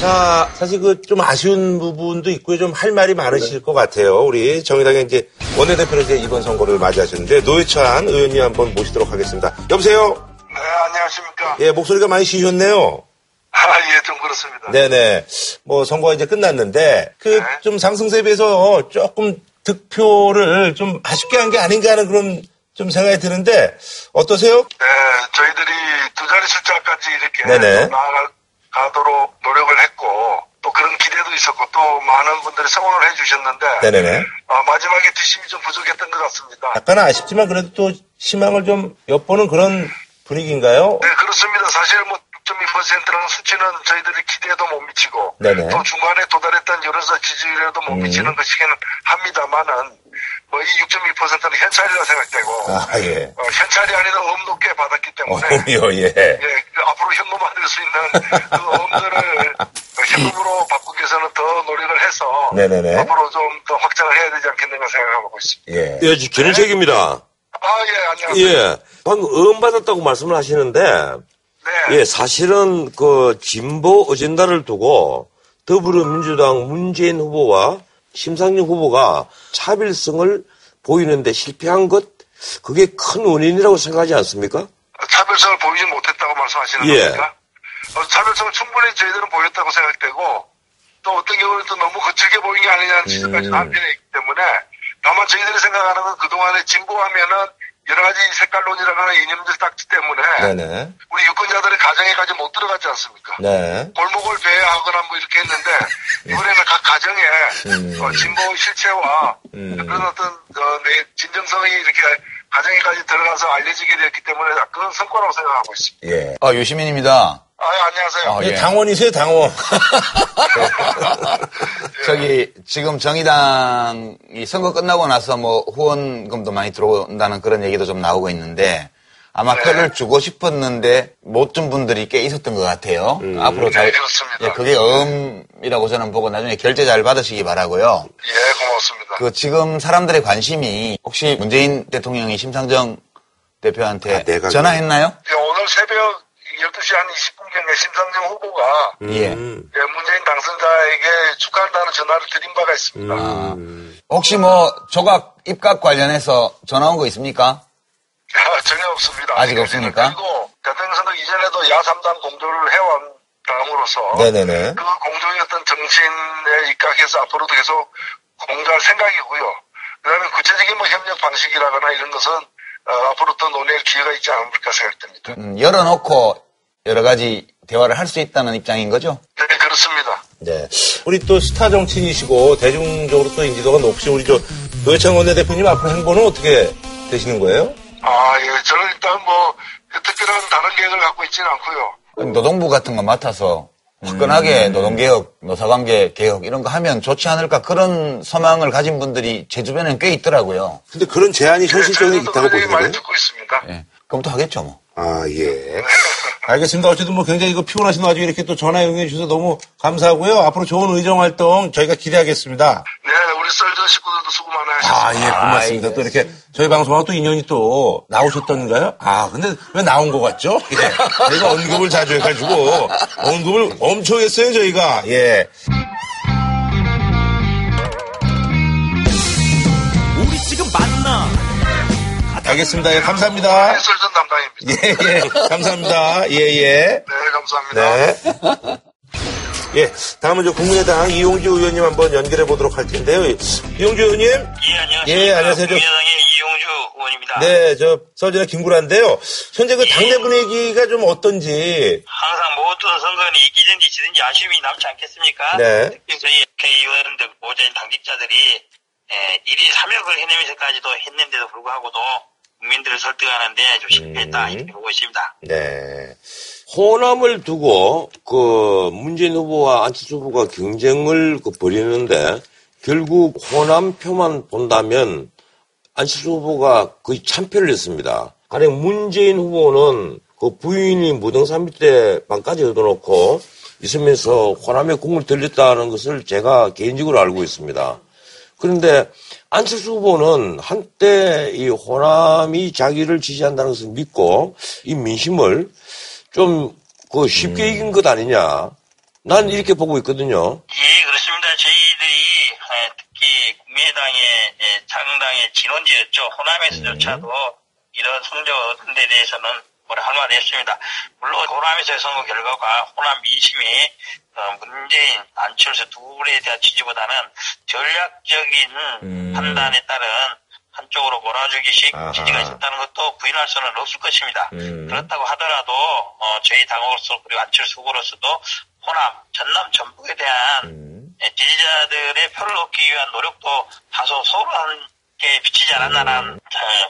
자, 사실 그 좀 아쉬운 부분도 있고 좀 할 말이 많으실 네. 것 같아요. 우리 정의당의 이제 원내대표로 이제 이번 선거를 맞이하셨는데 노회찬 의원님 한번 모시도록 하겠습니다. 여보세요. 네, 안녕하십니까. 예, 목소리가 많이 쉬셨네요. 아, 예, 좀 그렇습니다. 네네. 뭐 선거가 이제 끝났는데 그 좀 네. 상승세에 비해서 조금 득표를 좀 아쉽게 한 게 아닌가 하는 그런 좀 생각이 드는데 어떠세요? 네, 저희들이 두 자리 숫자까지 이렇게 네네. 가도록 노력을 했고 또 그런 기대도 있었고 또 많은 분들이 성원을 해주셨는데 네네네. 마지막에 뒷심이 좀 부족했던 것 같습니다. 약간은 아쉽지만 그래도 또 희망을 좀 엿보는 그런 분위기인가요? 네, 그렇습니다. 사실 뭐 6.2%라는 수치는 저희들이 기대에도 못 미치고 네네. 또 중간에 도달했던 여론조사 지지율에도 못 미치는 것이긴 합니다만은 뭐 이 6.2%는 현찰이라 생각되고 아, 예. 현찰이 아니라 엄도꽤 받았기 때문에 어요, 예. 예, 앞으로 현금화될 수 있는 그 엄도를 현금으로 바꾸기 위해서는 더 노력을 해서 네네네. 앞으로 좀 더 확장을 해야 되지 않겠는가 생각하고 있습니다. 예, 예 저는 책입니다. 아, 예, 안녕하세요. 예, 방금 음 받았다고 말씀을 하시는데 네. 예, 사실은 그 진보 어젠다를 두고 더불어민주당 문재인 후보와 심상정 후보가 차별성을 보이는데 실패한 것 그게 큰 원인이라고 생각하지 않습니까? 차별성을 보이지 못했다고 말씀하시는 예. 겁니까? 차별성을 충분히 저희들은 보였다고 생각되고 또 어떤 경우는 또 너무 거칠게 보인 게 아니냐는 지적까지도 한편에 있기 때문에 다만 저희들이 생각하는 건 그동안에 진보하면은 여러 가지 색깔론이라고 하는 이념들 딱지 때문에 네네. 우리 유권자들의 가정에까지 못 들어갔지 않습니까? 네. 골목을 배회하거나 뭐 이렇게 했는데 이번에는 각 가정에 진보 실체와 그런 어떤 진정성이 이렇게 가정에까지 들어가서 알려지게 되었기 때문에 그건 성과라고 생각하고 있습니다. 예. 아, 유시민입니다. 아, 안녕하세요. 아, 예. 당원이세요, 당원. 예. 저기 지금 정의당이 선거 끝나고 나서 뭐 후원금도 많이 들어온다는 그런 얘기도 좀 나오고 있는데 아마 네. 표를 주고 싶었는데 못 준 분들이 꽤 있었던 것 같아요. 앞으로 잘 네, 그렇습니다. 예, 그게 어음이라고 저는 보고 나중에 결제 잘 받으시기 바라고요. 예, 고맙습니다. 그 지금 사람들의 관심이 혹시 문재인 대통령이 심상정 대표한테 전화했나요? 예, 오늘 새벽 12시 한 20분경에 심상정 후보가 예, 문재인 당선자에게 축하한다는 전화를 드린 바가 있습니다. 혹시 뭐 조각 입각 관련해서 전화 온 거 있습니까? 아, 전혀 없습니다. 아직 없습니까? 그리고 대통령 선거 이전에도 야3당 공조를 해온 당으로서 네네네. 그 공조의 어떤 정신에 입각해서 앞으로도 계속 공조할 생각이고요. 그다음에 구체적인 뭐 협력 방식이라거나 이런 것은 앞으로 또 논의할 기회가 있지 않을까 생각됩니다. 열어놓고 여러 가지 대화를 할 수 있다는 입장인 거죠? 네, 그렇습니다. 네, 우리 또 스타 정치인이시고 대중적으로 또 인지도가 높으신 우리 저 노회찬 원내대표님 앞으로 행보는 어떻게 되시는 거예요? 아, 예, 저는 일단 뭐 특별한 다른 계획을 갖고 있지는 않고요. 노동부 같은 거 맡아서 화끈하게 노동개혁, 노사관계 개혁 이런 거 하면 좋지 않을까 그런 소망을 가진 분들이 제 주변에는 꽤 있더라고요. 근데 그런 제안이 현실적으로 네, 있다고 보시고요? 많이 듣고 있습니다. 예, 그럼 또 하겠죠 뭐. 아, 예. 알겠습니다. 어쨌든 뭐 굉장히 이거 피곤하신 와중에 이렇게 또 전화 연결해 주셔서 너무 감사하고요. 앞으로 좋은 의정 활동 저희가 기대하겠습니다. 네, 우리 썰전 식구들도 수고 많으셨습니다. 아, 예, 고맙습니다. 아, 예. 또 이렇게 저희 방송하고 또 인연이 또 나오셨던가요? 아, 근데 왜 나온 것 같죠? 예. 저희가 언급을 자주 해가지고 언급을 엄청 했어요, 저희가. 예. 우리 지금 만나. 알겠습니다. 예, 감사합니다. 해설전 담당입니다. 예, 예. 감사합니다. 예, 예. 네, 감사합니다. 네. 예, 다음은 저 국민의당 이용주 의원님 한번 연결해 보도록 할 텐데요. 이용주 의원님. 예, 안녕하세요. 예, 안녕하세요. 국민의당의 이용주 의원입니다. 네, 저 서울진의 김구라인데요. 현재 그 당내 분위기가 좀 어떤지. 항상 모든 선거는 이기든지 지든지 아쉬움이 남지 않겠습니까? 네. 특히 저희 국회의원들 모자인 당직자들이 1인 3역을 해내면서까지도 했는데도 불구하고도 국민들을 설득하는데 좀 실패했다 이렇게 보고 있습니다. 네. 호남을 두고 그 문재인 후보와 안철수 후보가 경쟁을 그 벌이는데 결국 호남 표만 본다면 안철수 후보가 거의 참패를 했습니다. 가령 문재인 후보는 그 부인이 무등산 밑에 방까지 얻어놓고 있으면서 호남에 공을 들였다는 것을 제가 개인적으로 알고 있습니다. 그런데 안철수 후보는 한때 이 호남이 자기를 지지한다는 것을 믿고 이 민심을 좀 그 쉽게 이긴 것 아니냐. 난 이렇게 보고 있거든요. 예, 그렇습니다. 저희들이 특히 국민의당의 창당의 진원지였죠. 호남에서조차도 이런 성적을 얻은 데 대해서는 뭐라 할 말이 없습니다. 물론 호남에서의 선거 결과가 호남 민심이 문재인, 안철수 두 분에 대한 지지보다는 전략적인 판단에 따른 한쪽으로 몰아주기식 아하. 지지가 있었다는 것도 부인할 수는 없을 것입니다. 그렇다고 하더라도 저희 당으로서 그리고 안철수 후보로서도 호남, 전남, 전북에 대한 지지자들의 표를 얻기 위한 노력도 다소 소홀한 게 비치지 않았나라는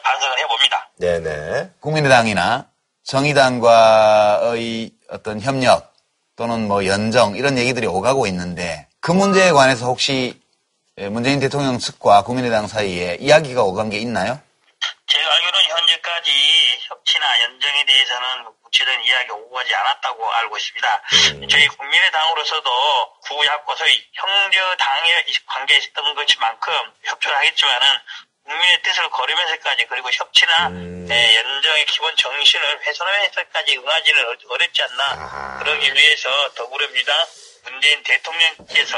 반성을 해봅니다. 네네. 국민의당이나 정의당과의 어떤 협력 또는 뭐 연정 이런 얘기들이 오가고 있는데 그 문제에 관해서 혹시 문재인 대통령 측과 국민의당 사이에 이야기가 오간 게 있나요? 제가 알기로는 현재까지 협치나 연정에 대해서는 구체적인 이야기가 오가지 않았다고 알고 있습니다. 저희 국민의당으로서도 구야권 소위 형제당의 관계에 있었던 것만큼 협조를 하겠지만은 국민의 뜻을 거르면서까지 그리고 협치나 연정의 기본 정신을 훼손하면서까지 응하지는 어렵지 않나. 아하. 그러기 위해서 더불어민주당 문재인 대통령께서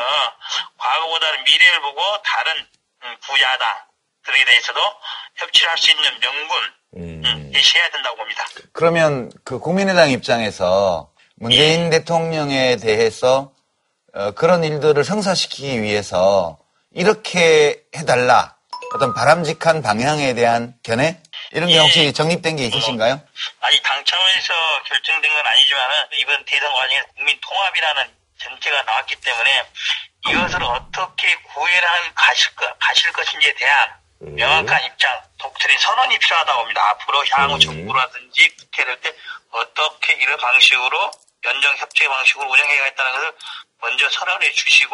과거보다는 미래를 보고 다른 구야당들에 대해서도 협치를 할 수 있는 명분을 제시해야 된다고 봅니다. 그러면 그 국민의당 입장에서 문재인 대통령에 대해서 그런 일들을 성사시키기 위해서 이렇게 해달라. 어떤 바람직한 방향에 대한 견해? 이런 게 혹시 정립된 게 있으신가요? 아니, 당 차원에서 결정된 건 아니지만은 이번 대선 과정에서 국민 통합이라는 전체가 나왔기 때문에 이것을 어떻게 구해를 가실 것인지에 대한 명확한 입장, 독트린 선언이 필요하다고 봅니다. 앞으로 향후 정부라든지 국회를 때 어떻게 이런 방식으로 연정 협조의 방식으로 운영해야겠다는 것을 먼저 선언해 주시고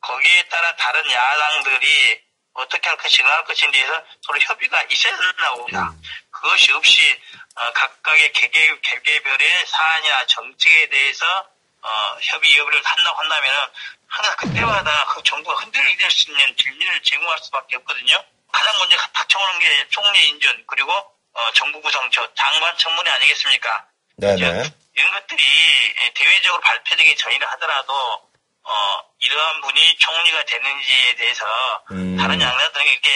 거기에 따라 다른 야당들이 어떻게 할 것인가 할 것인지에 대해서 서로 협의가 있어야 된다고 봅니다. 그것이 없이 각각의 개개별의 사안이나 정책에 대해서 협의 여부를 한다고 한다면은 항상 그때마다 그 정부가 흔들릴 수 있는 질문을 제공할 수밖에 없거든요. 가장 먼저 닥쳐오는 게 총리 인준 그리고 정부 구성 저 장관 청문회 아니겠습니까? 네네. 이런 것들이 대외적으로 발표되기 전이라 하더라도 이러한 분이 총리가 되는지에 대해서 다른 양자들에게 이렇게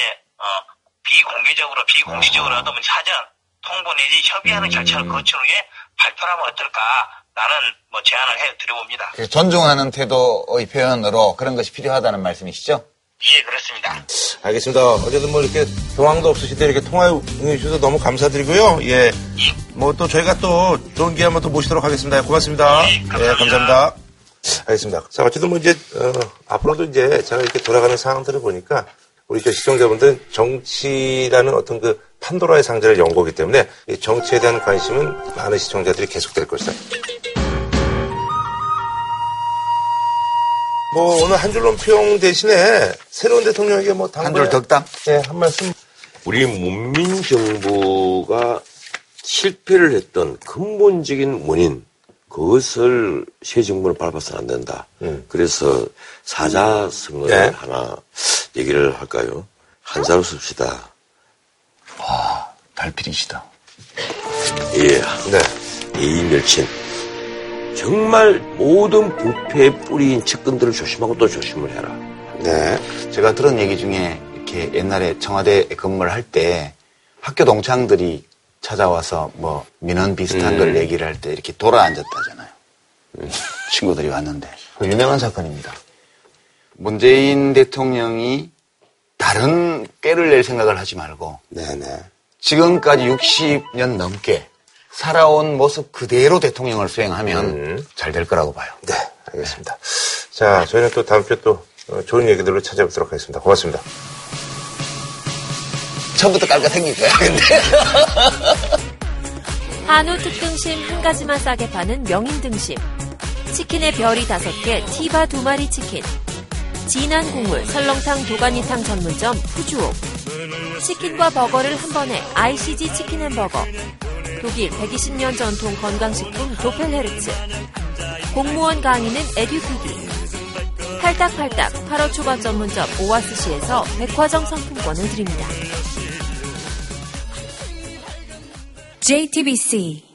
비공개적으로 비공식적으로라도 사전 통보 내지 협의하는 절차를 거친 후에 발표하면 어떨까? 나는 뭐 제안을 해드려봅니다. 존중하는 태도의 표현으로 그런 것이 필요하다는 말씀이시죠? 예, 그렇습니다. 알겠습니다. 어쨌든 뭐 이렇게 교황도 없으시되 이렇게 통화해 주셔서 너무 감사드리고요. 예. 뭐 또 저희가 또 좋은 기회 한번 또 모시도록 하겠습니다. 고맙습니다. 예, 감사합니다. 예, 감사합니다. 알겠습니다. 자, 어쨌든 뭐 이제, 앞으로도 이제 제가 이렇게 돌아가는 상황들을 보니까 우리 시청자분들은 정치라는 어떤 그 판도라의 상자를 연 거기 때문에 이 정치에 대한 관심은 많은 시청자들이 계속될 것이다. 뭐 오늘 한 줄 논평 대신에 새로운 대통령에게 뭐 한 줄 덕담? 네, 한 말씀. 우리 문민정부가 실패를 했던 근본적인 원인 그것을 새 정부는 밟아서는 안 된다. 그래서 사자성어를 네. 하나 얘기를 할까요? 한자로 씁시다. 와, 달필이시다. 예, 네. 이멸친. 정말 모든 부패의 뿌리인 측근들을 조심하고 또 조심을 해라. 네. 제가 들은 얘기 중에 이렇게 옛날에 청와대 근무를 할 때 학교 동창들이 찾아와서 뭐 민원 비슷한 걸 얘기를 할 때 이렇게 돌아앉았다잖아요. 친구들이 왔는데. 유명한 사건입니다. 문재인 대통령이 다른 꾀를 낼 생각을 하지 말고 네네. 지금까지 60년 넘게 살아온 모습 그대로 대통령을 수행하면 잘 될 거라고 봐요. 네, 알겠습니다. 네. 자, 저희는 또 다음 주에 또 좋은 얘기들로 찾아뵙도록 하겠습니다. 고맙습니다. 처음부터 깔깔 생길 거야, 근데. 한우 특등심 한 가지만 싸게 파는 명인 등심. 치킨의 별이 5개, 티바 2마리 치킨. 진한 국물, 설렁탕, 도가니탕 전문점 푸주옥. 치킨과 버거를 한 번에 ICG 치킨 햄버거. 독일 120년 전통 건강식품 도펠헤르츠. 공무원 강의는 에듀크기. 팔딱팔딱 8호 초밥 전문점 오아스시에서 백화점 상품권을 드립니다. JTBC